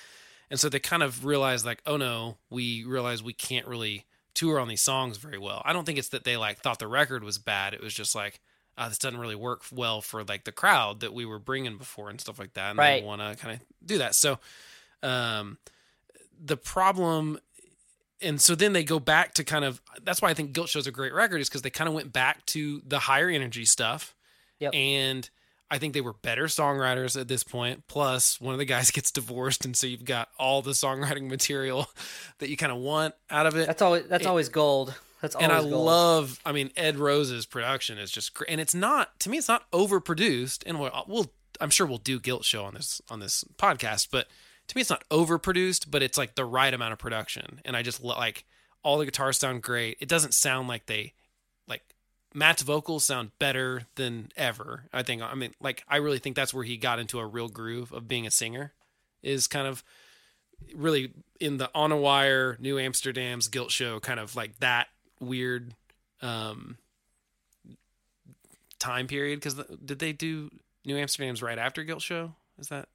And so they kind of realized like, oh no, we realize we can't really tour on these songs very well. I don't think it's that they like thought the record was bad. It was just like, uh, this doesn't really work well for like the crowd that we were bringing before and stuff like that. And right. they want to kind of do that. So um, the problem, and so then they go back to kind of, that's why I think Guilt Show's a great record, is because they kind of went back to the higher energy stuff. Yep. And I think they were better songwriters at this point. Plus, one of the guys gets divorced, and so you've got all the songwriting material that you kind of want out of it. That's always that's it, always gold. That's always and I gold. love. I mean, Ed Rose's production is just great, and it's not to me. It's not overproduced, and we'll, we'll I'm sure we'll do Guilt Show on this on this podcast. But to me, it's not overproduced, but it's like the right amount of production, and I just like all the guitars sound great. It doesn't sound like they like. Matt's vocals sound better than ever. I think, I mean, like, I really think that's where he got into a real groove of being a singer, is kind of really in the On a Wire, New Amsterdam's Guilt Show, kind of like that weird, um, time period. Cause the, did they do New Amsterdam's right after Guilt Show? Is that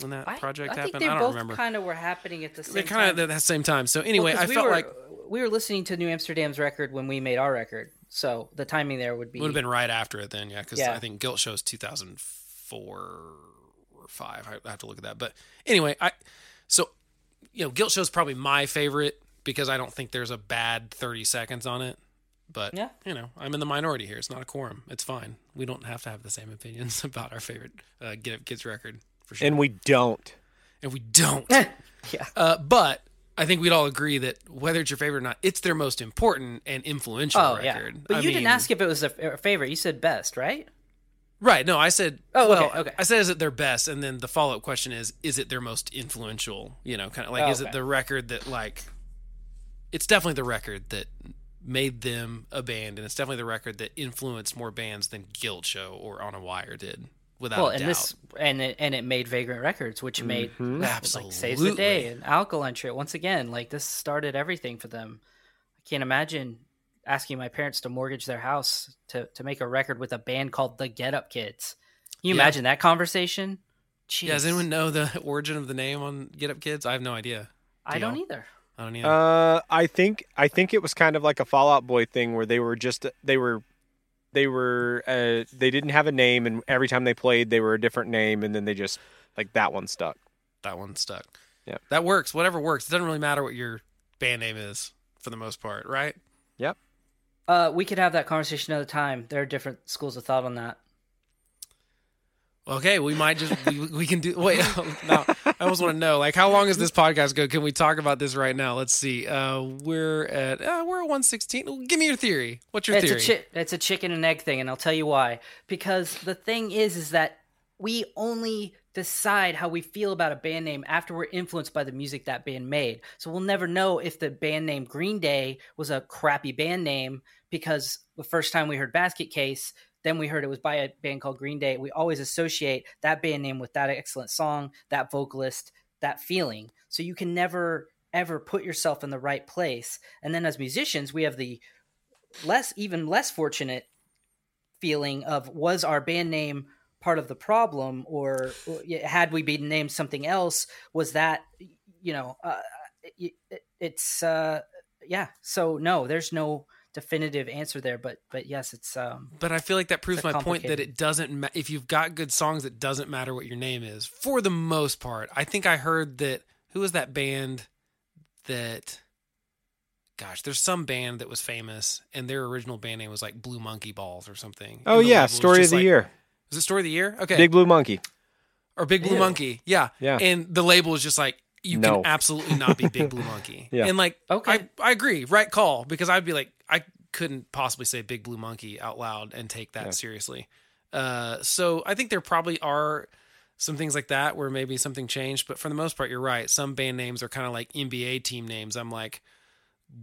when that I, project I happened? Think they I don't both remember. Kind of were happening at the same They're time. Kind of at the same time. So anyway, well, I we felt were, like we were listening to New Amsterdam's record when we made our record. So the timing there would be... would have been right after it then, yeah, because yeah. I think Guilt Show is two thousand four or five. I have to look at that. But anyway, I so, you know, Guilt Show is probably my favorite, because I don't think there's a bad thirty seconds on it. But, yeah. you know, I'm in the minority here. It's not a quorum. It's fine. We don't have to have the same opinions about our favorite uh, Get Up Kids record, for sure. And we don't. And we don't. yeah. Uh, but I think we'd all agree that whether it's your favorite or not, it's their most important and influential oh, record. Yeah. But I you mean, didn't ask if it was a favorite. You said best, right? Right. No, I said, oh, well, okay, okay. I said, is it their best? And then the follow-up question is, is it their most influential? You know, kind of like, oh, is okay. it the record that like, it's definitely the record that made them a band. And it's definitely the record that influenced more bands than Guilt Show or On a Wire did. Without well, and doubt. This and it and it made Vagrant Records, which made mm-hmm. absolutely like, Saves the Day and Alkaline Trio. Once again, like this started everything for them. I can't imagine asking my parents to mortgage their house to, to make a record with a band called the Get Up Kids. Can you yeah. imagine that conversation? Jeez. Yeah, does anyone know the origin of the name on Get Up Kids? I have no idea. Do I don't know? either. I don't either. Uh, I think I think it was kind of like a Fall Out Boy thing where they were just they were. They were, uh, they didn't have a name, and every time they played, they were a different name, and then they just, like, that one stuck. That one stuck. Yeah. That works. Whatever works. It doesn't really matter what your band name is, for the most part, right? Yep. Uh, we could have that conversation another time. There are different schools of thought on that. Okay, we might just, we, we can do, wait, no, I almost want to know, like, how long is this podcast go? Can we talk about this right now? Let's see. Uh, we're at, uh, we're at one sixteen. Give me your theory. What's your it's theory? A chi- it's a chicken and egg thing, and I'll tell you why. Because the thing is, is that we only decide how we feel about a band name after we're influenced by the music that band made. So we'll never know if the band name Green Day was a crappy band name because the first time we heard Basket Case, then we heard it was by a band called Green Day. We always associate that band name with that excellent song, that vocalist, that feeling. So you can never, ever put yourself in the right place. And then as musicians, we have the less, even less fortunate feeling of, was our band name part of the problem? Or had we been named something else? Was that, you know, uh, it, it's, uh, yeah. So no, there's no definitive answer there, but but yes, it's um but I feel like that proves my point that it doesn't ma- if you've got good songs, it doesn't matter what your name is for the most part. I think I heard that, who was that band that, gosh, there's some band that was famous and their original band name was like Blue Monkey Balls or something. Oh yeah, Story of the like, Year. Was it Story of the Year? Okay. Big Blue Monkey. Or Big Blue yeah. Monkey. Yeah. Yeah. And the label is just like, you no. can absolutely not be Big Blue Monkey. yeah. And like, okay, I, I agree. Right call. Because I'd be like, I couldn't possibly say Big Blue Monkey out loud and take that yeah. seriously. Uh, so I think there probably are some things like that where maybe something changed, but for the most part, you're right. Some band names are kind of like N B A team names. I'm like,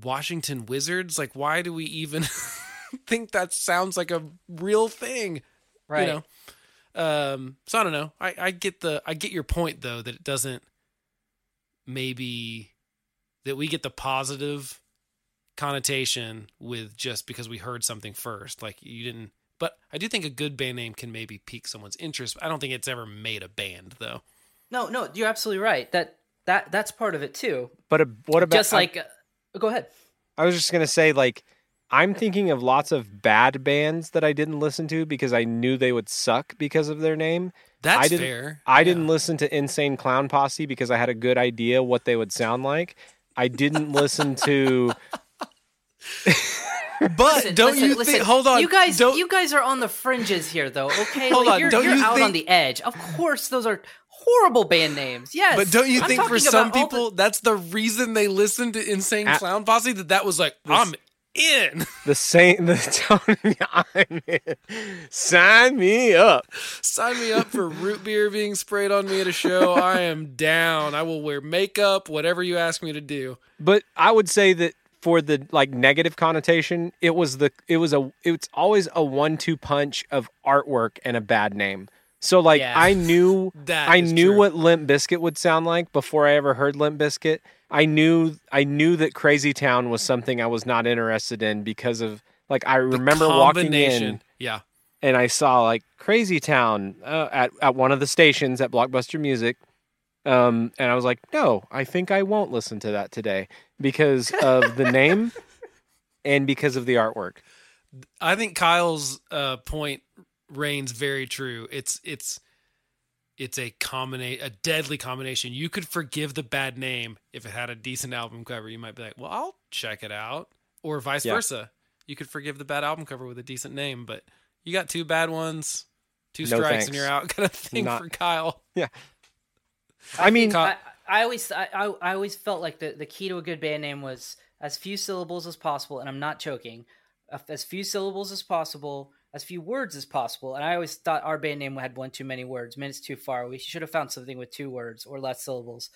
Washington Wizards. Like, why do we even think that sounds like a real thing? Right. You know? Um, so I don't know. I, I get the, I get your point though, that it doesn't, maybe that we get the positive connotation with just because we heard something first, like you didn't, but I do think a good band name can maybe pique someone's interest. I don't think it's ever made a band though. No, no, you're absolutely right. That, that, that's part of it too. But a, what about, just like, I, uh, go ahead. I was just going to say, like, I'm thinking of lots of bad bands that I didn't listen to because I knew they would suck because of their name. That's I didn't, fair. I yeah. didn't listen to Insane Clown Posse because I had a good idea what they would sound like. I didn't listen to... But listen, don't listen, you listen. think... Hold on. You guys don't... you guys are on the fringes here, though, okay? Hold like, on. You're, don't you're you out think... on the edge. Of course, those are horrible band names. Yes. But don't you I'm think for some people, the... that's the reason they listened to Insane At... Clown Posse? That that was like, this... I'm... in the same the tone I'm in. Sign me up. Sign me up for root beer being sprayed on me at a show. I am down. I will wear makeup, whatever you ask me to do. But I would say that for the like negative connotation, it was the it was a it's always a one-two punch of artwork and a bad name. So like yeah, I knew that I knew true. what Limp Bizkit would sound like before I ever heard Limp Bizkit. I knew I knew that Crazy Town was something I was not interested in because of, like, I remember walking in yeah. and I saw, like, Crazy Town uh, at, at one of the stations at Blockbuster Music, um, and I was like, no, I think I won't listen to that today because of the name and because of the artwork. I think Kyle's uh, point reigns very true. It's... it's It's a combina- a deadly combination. You could forgive the bad name if it had a decent album cover. You might be like, well, I'll check it out. Or vice yeah. versa. You could forgive the bad album cover with a decent name, but you got two bad ones, two no strikes, thanks. and you're out kind of thing Not, for Kyle. Yeah. I mean, I, I always I, I always felt like the, the key to a good band name was as few syllables as possible, and I'm not joking, as few syllables as possible, as few words as possible. And I always thought our band name had one too many words. Minutes too far. We should have found something with two words or less syllables,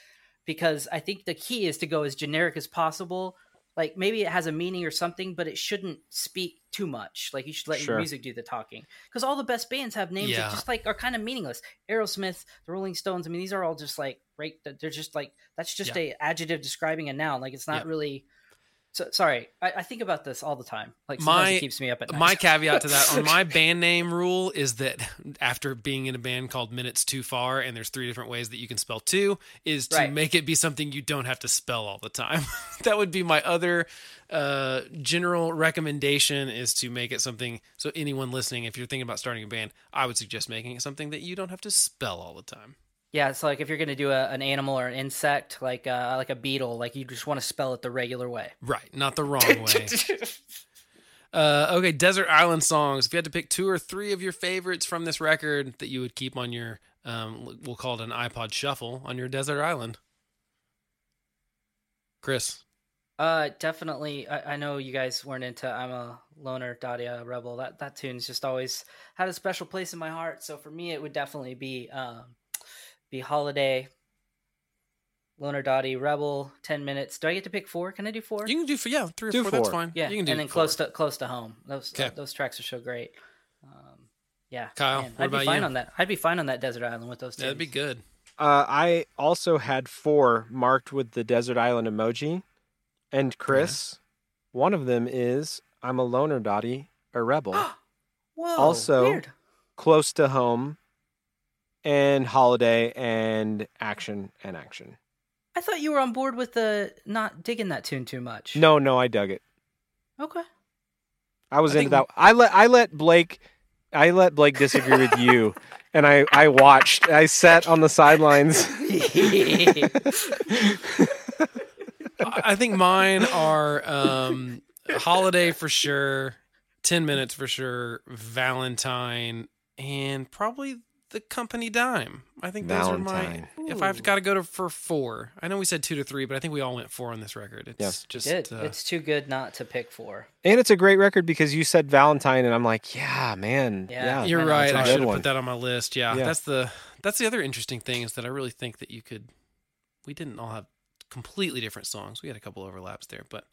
because I think the key is to go as generic as possible. Like, maybe it has a meaning or something, but it shouldn't speak too much. Like, you should let sure. your music do the talking, because all the best bands have names yeah. that just like are kind of meaningless. Aerosmith, the Rolling Stones. I mean, these are all just like, right. They're just like, that's just yeah. a adjective describing a noun. Like, it's not yeah. really. So, sorry, I, I think about this all the time. Like, my, it keeps me up at night. My caveat to that on my band name rule is that after being in a band called Minutes Too Far, and there's three different ways that you can spell two, is to right. make it be something you don't have to spell all the time. That would be my other uh, general recommendation, is to make it something. So anyone listening, if you're thinking about starting a band, I would suggest making it something that you don't have to spell all the time. Yeah, it's like if you're going to do a, an animal or an insect, like uh, like a beetle, like you just want to spell it the regular way. Right, not the wrong way. uh, okay, Desert Island songs. If you had to pick two or three of your favorites from this record that you would keep on your, um, we'll call it an iPod shuffle, on your desert island. Chris? Uh, definitely. I, I know you guys weren't into I'm a Loner, Dadia, Rebel. That, that tune's just always had a special place in my heart. So for me, it would definitely be... Um, Be Holiday, Loner Dottie, Rebel, ten minutes. Do I get to pick four? Can I do four? You can do four. Yeah, three or do four. four. That's fine. Yeah, you can do and then four. Close to close to home. Those okay. those tracks are so great. Um, yeah, Kyle, man, what I'd about be fine you? on that. I'd be fine on that desert island with those two. Yeah, that'd be good. Uh, I also had four marked with the desert island emoji. And Chris, yeah. one of them is I'm a Loner Dottie, a Rebel. Whoa, also weird. Close to home. And Holiday and action and action. I thought you were on board with the not digging that tune too much. No, no, I dug it. Okay. I was I into think... that. I let I let Blake I let Blake disagree with you, and I, I watched. I sat on the sidelines. I think mine are um, Holiday for sure, ten minutes for sure, Valentine, and probably The Company Dime. I think those Valentine. Are my. If I've got to go to for four, I know we said two to three, but I think we all went four on this record. It's yeah. just it, uh, it's too good not to pick four. And it's a great record because you said Valentine, and I'm like, yeah, man, yeah, yeah you're right. I should have put that on my list. Yeah, yeah, that's the that's the other interesting thing is that I really think that you could. We didn't all have completely different songs. We had a couple overlaps there, but.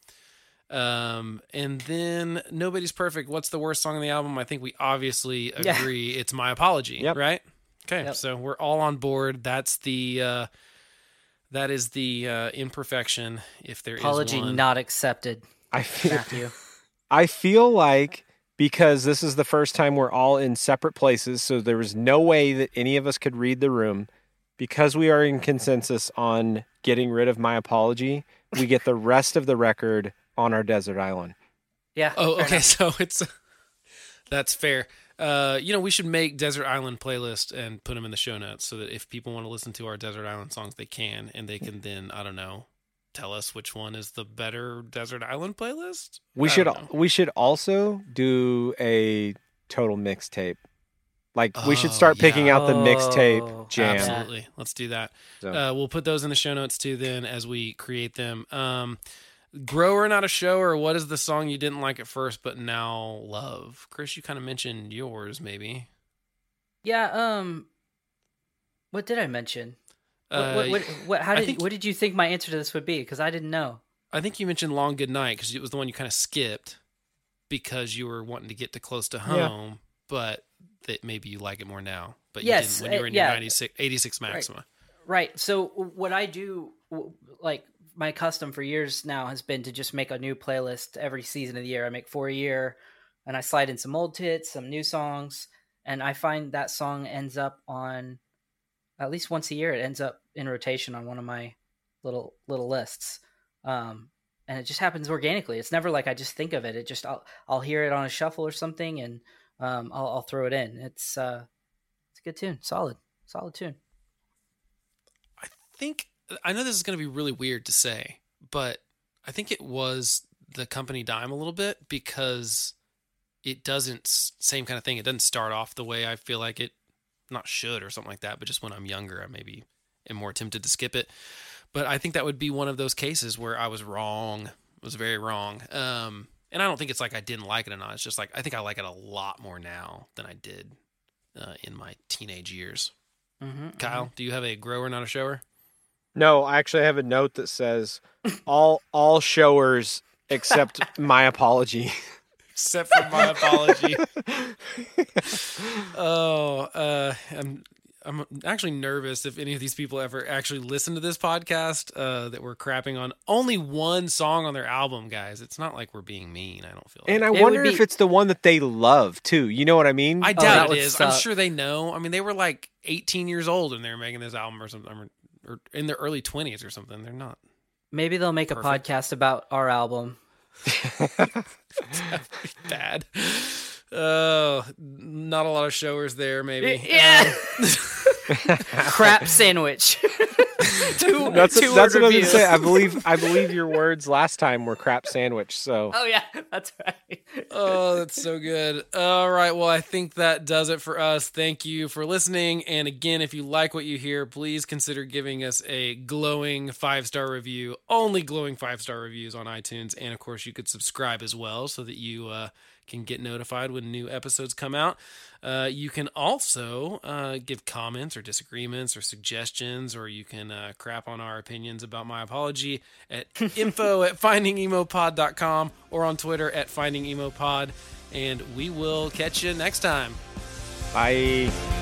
Um, and then Nobody's Perfect. What's the worst song on the album? I think we obviously agree. Yeah. It's My Apology, yep. right? Okay. Yep. So we're all on board. That's the, uh, that is the, uh, imperfection. If there apology is apology not accepted, I feel, Matthew. I feel like because this is the first time we're all in separate places. So there was no way that any of us could read the room because we are in consensus on getting rid of My Apology. We get the rest of the record on our desert island. Yeah. Oh, okay. Enough. So it's, that's fair. Uh, you know, we should make desert island playlists and put them in the show notes so that if people want to listen to our desert island songs, they can, and they can then, I don't know, tell us which one is the better desert island playlist. We I should, we should also do a total mixtape. Like oh, we should start picking yeah. out the mixtape jam. Absolutely. Let's do that. So. Uh, we'll put those in the show notes too, then as we create them. Um, Grower, not a shower. What is the song you didn't like at first, but now love? Chris, you kind of mentioned yours, maybe. Yeah. Um. What did I mention? Uh, what, what, what, what? How did? Think, what did you think my answer to this would be? Because I didn't know. I think you mentioned Long Good Night because it was the one you kind of skipped because you were wanting to get to Close to Home, yeah. but that maybe you like it more now. But yes, you didn't when you were in uh, yeah. your ninety-six, eighty-six Maxima. Right. right. So what I do, like. My custom for years now has been to just make a new playlist every season of the year. I make four a year and I slide in some old tits, some new songs. And I find that song ends up on at least once a year. It ends up in rotation on one of my little, little lists. Um, and it just happens organically. It's never like, I just think of it. It just, I'll, I'll hear it on a shuffle or something and um, I'll, I'll throw it in. It's uh it's a good tune. Solid, solid tune. I think, I know this is going to be really weird to say, but I think it was The Company Dime a little bit because it doesn't same kind of thing. It doesn't start off the way I feel like it not should or something like that. But just when I'm younger, I maybe am more tempted to skip it. But I think that would be one of those cases where I was wrong. I was very wrong. Um, and I don't think it's like I didn't like it or not. It's just like I think I like it a lot more now than I did uh, in my teenage years. Mm-hmm, Kyle, mm-hmm. do you have a grower, not a shower? No, I actually have a note that says all all showers except my apology. Except for my apology. oh, uh, I'm I'm actually nervous if any of these people ever actually listen to this podcast uh, that we're crapping on only one song on their album, guys. It's not like we're being mean. I don't feel. And like I it wonder be... if it's the one that they love too. You know what I mean? I doubt oh, it is. Suck. I'm sure they know. I mean, they were like eighteen years old and they were making this album or something, or in their early twenties or something. They're not. Maybe they'll make perfect. a podcast about our album. Bad. Oh, not a lot of showers there, maybe. Yeah. Um, crap sandwich. two, that's two a, that's what I was gonna say. I believe I believe your words last time were crap sandwich. So. Oh yeah, that's right. Oh, that's so good. All right, well, I think that does it for us. Thank you for listening. And again, if you like what you hear, please consider giving us a glowing five star review. Only glowing five star reviews on iTunes, and of course, you could subscribe as well so that you. Uh, can get notified when new episodes come out. Uh, you can also uh, give comments or disagreements or suggestions, or you can uh, crap on our opinions about my apology at info at finding emo pod dot com or on Twitter at finding emo pod. And we will catch you next time. Bye.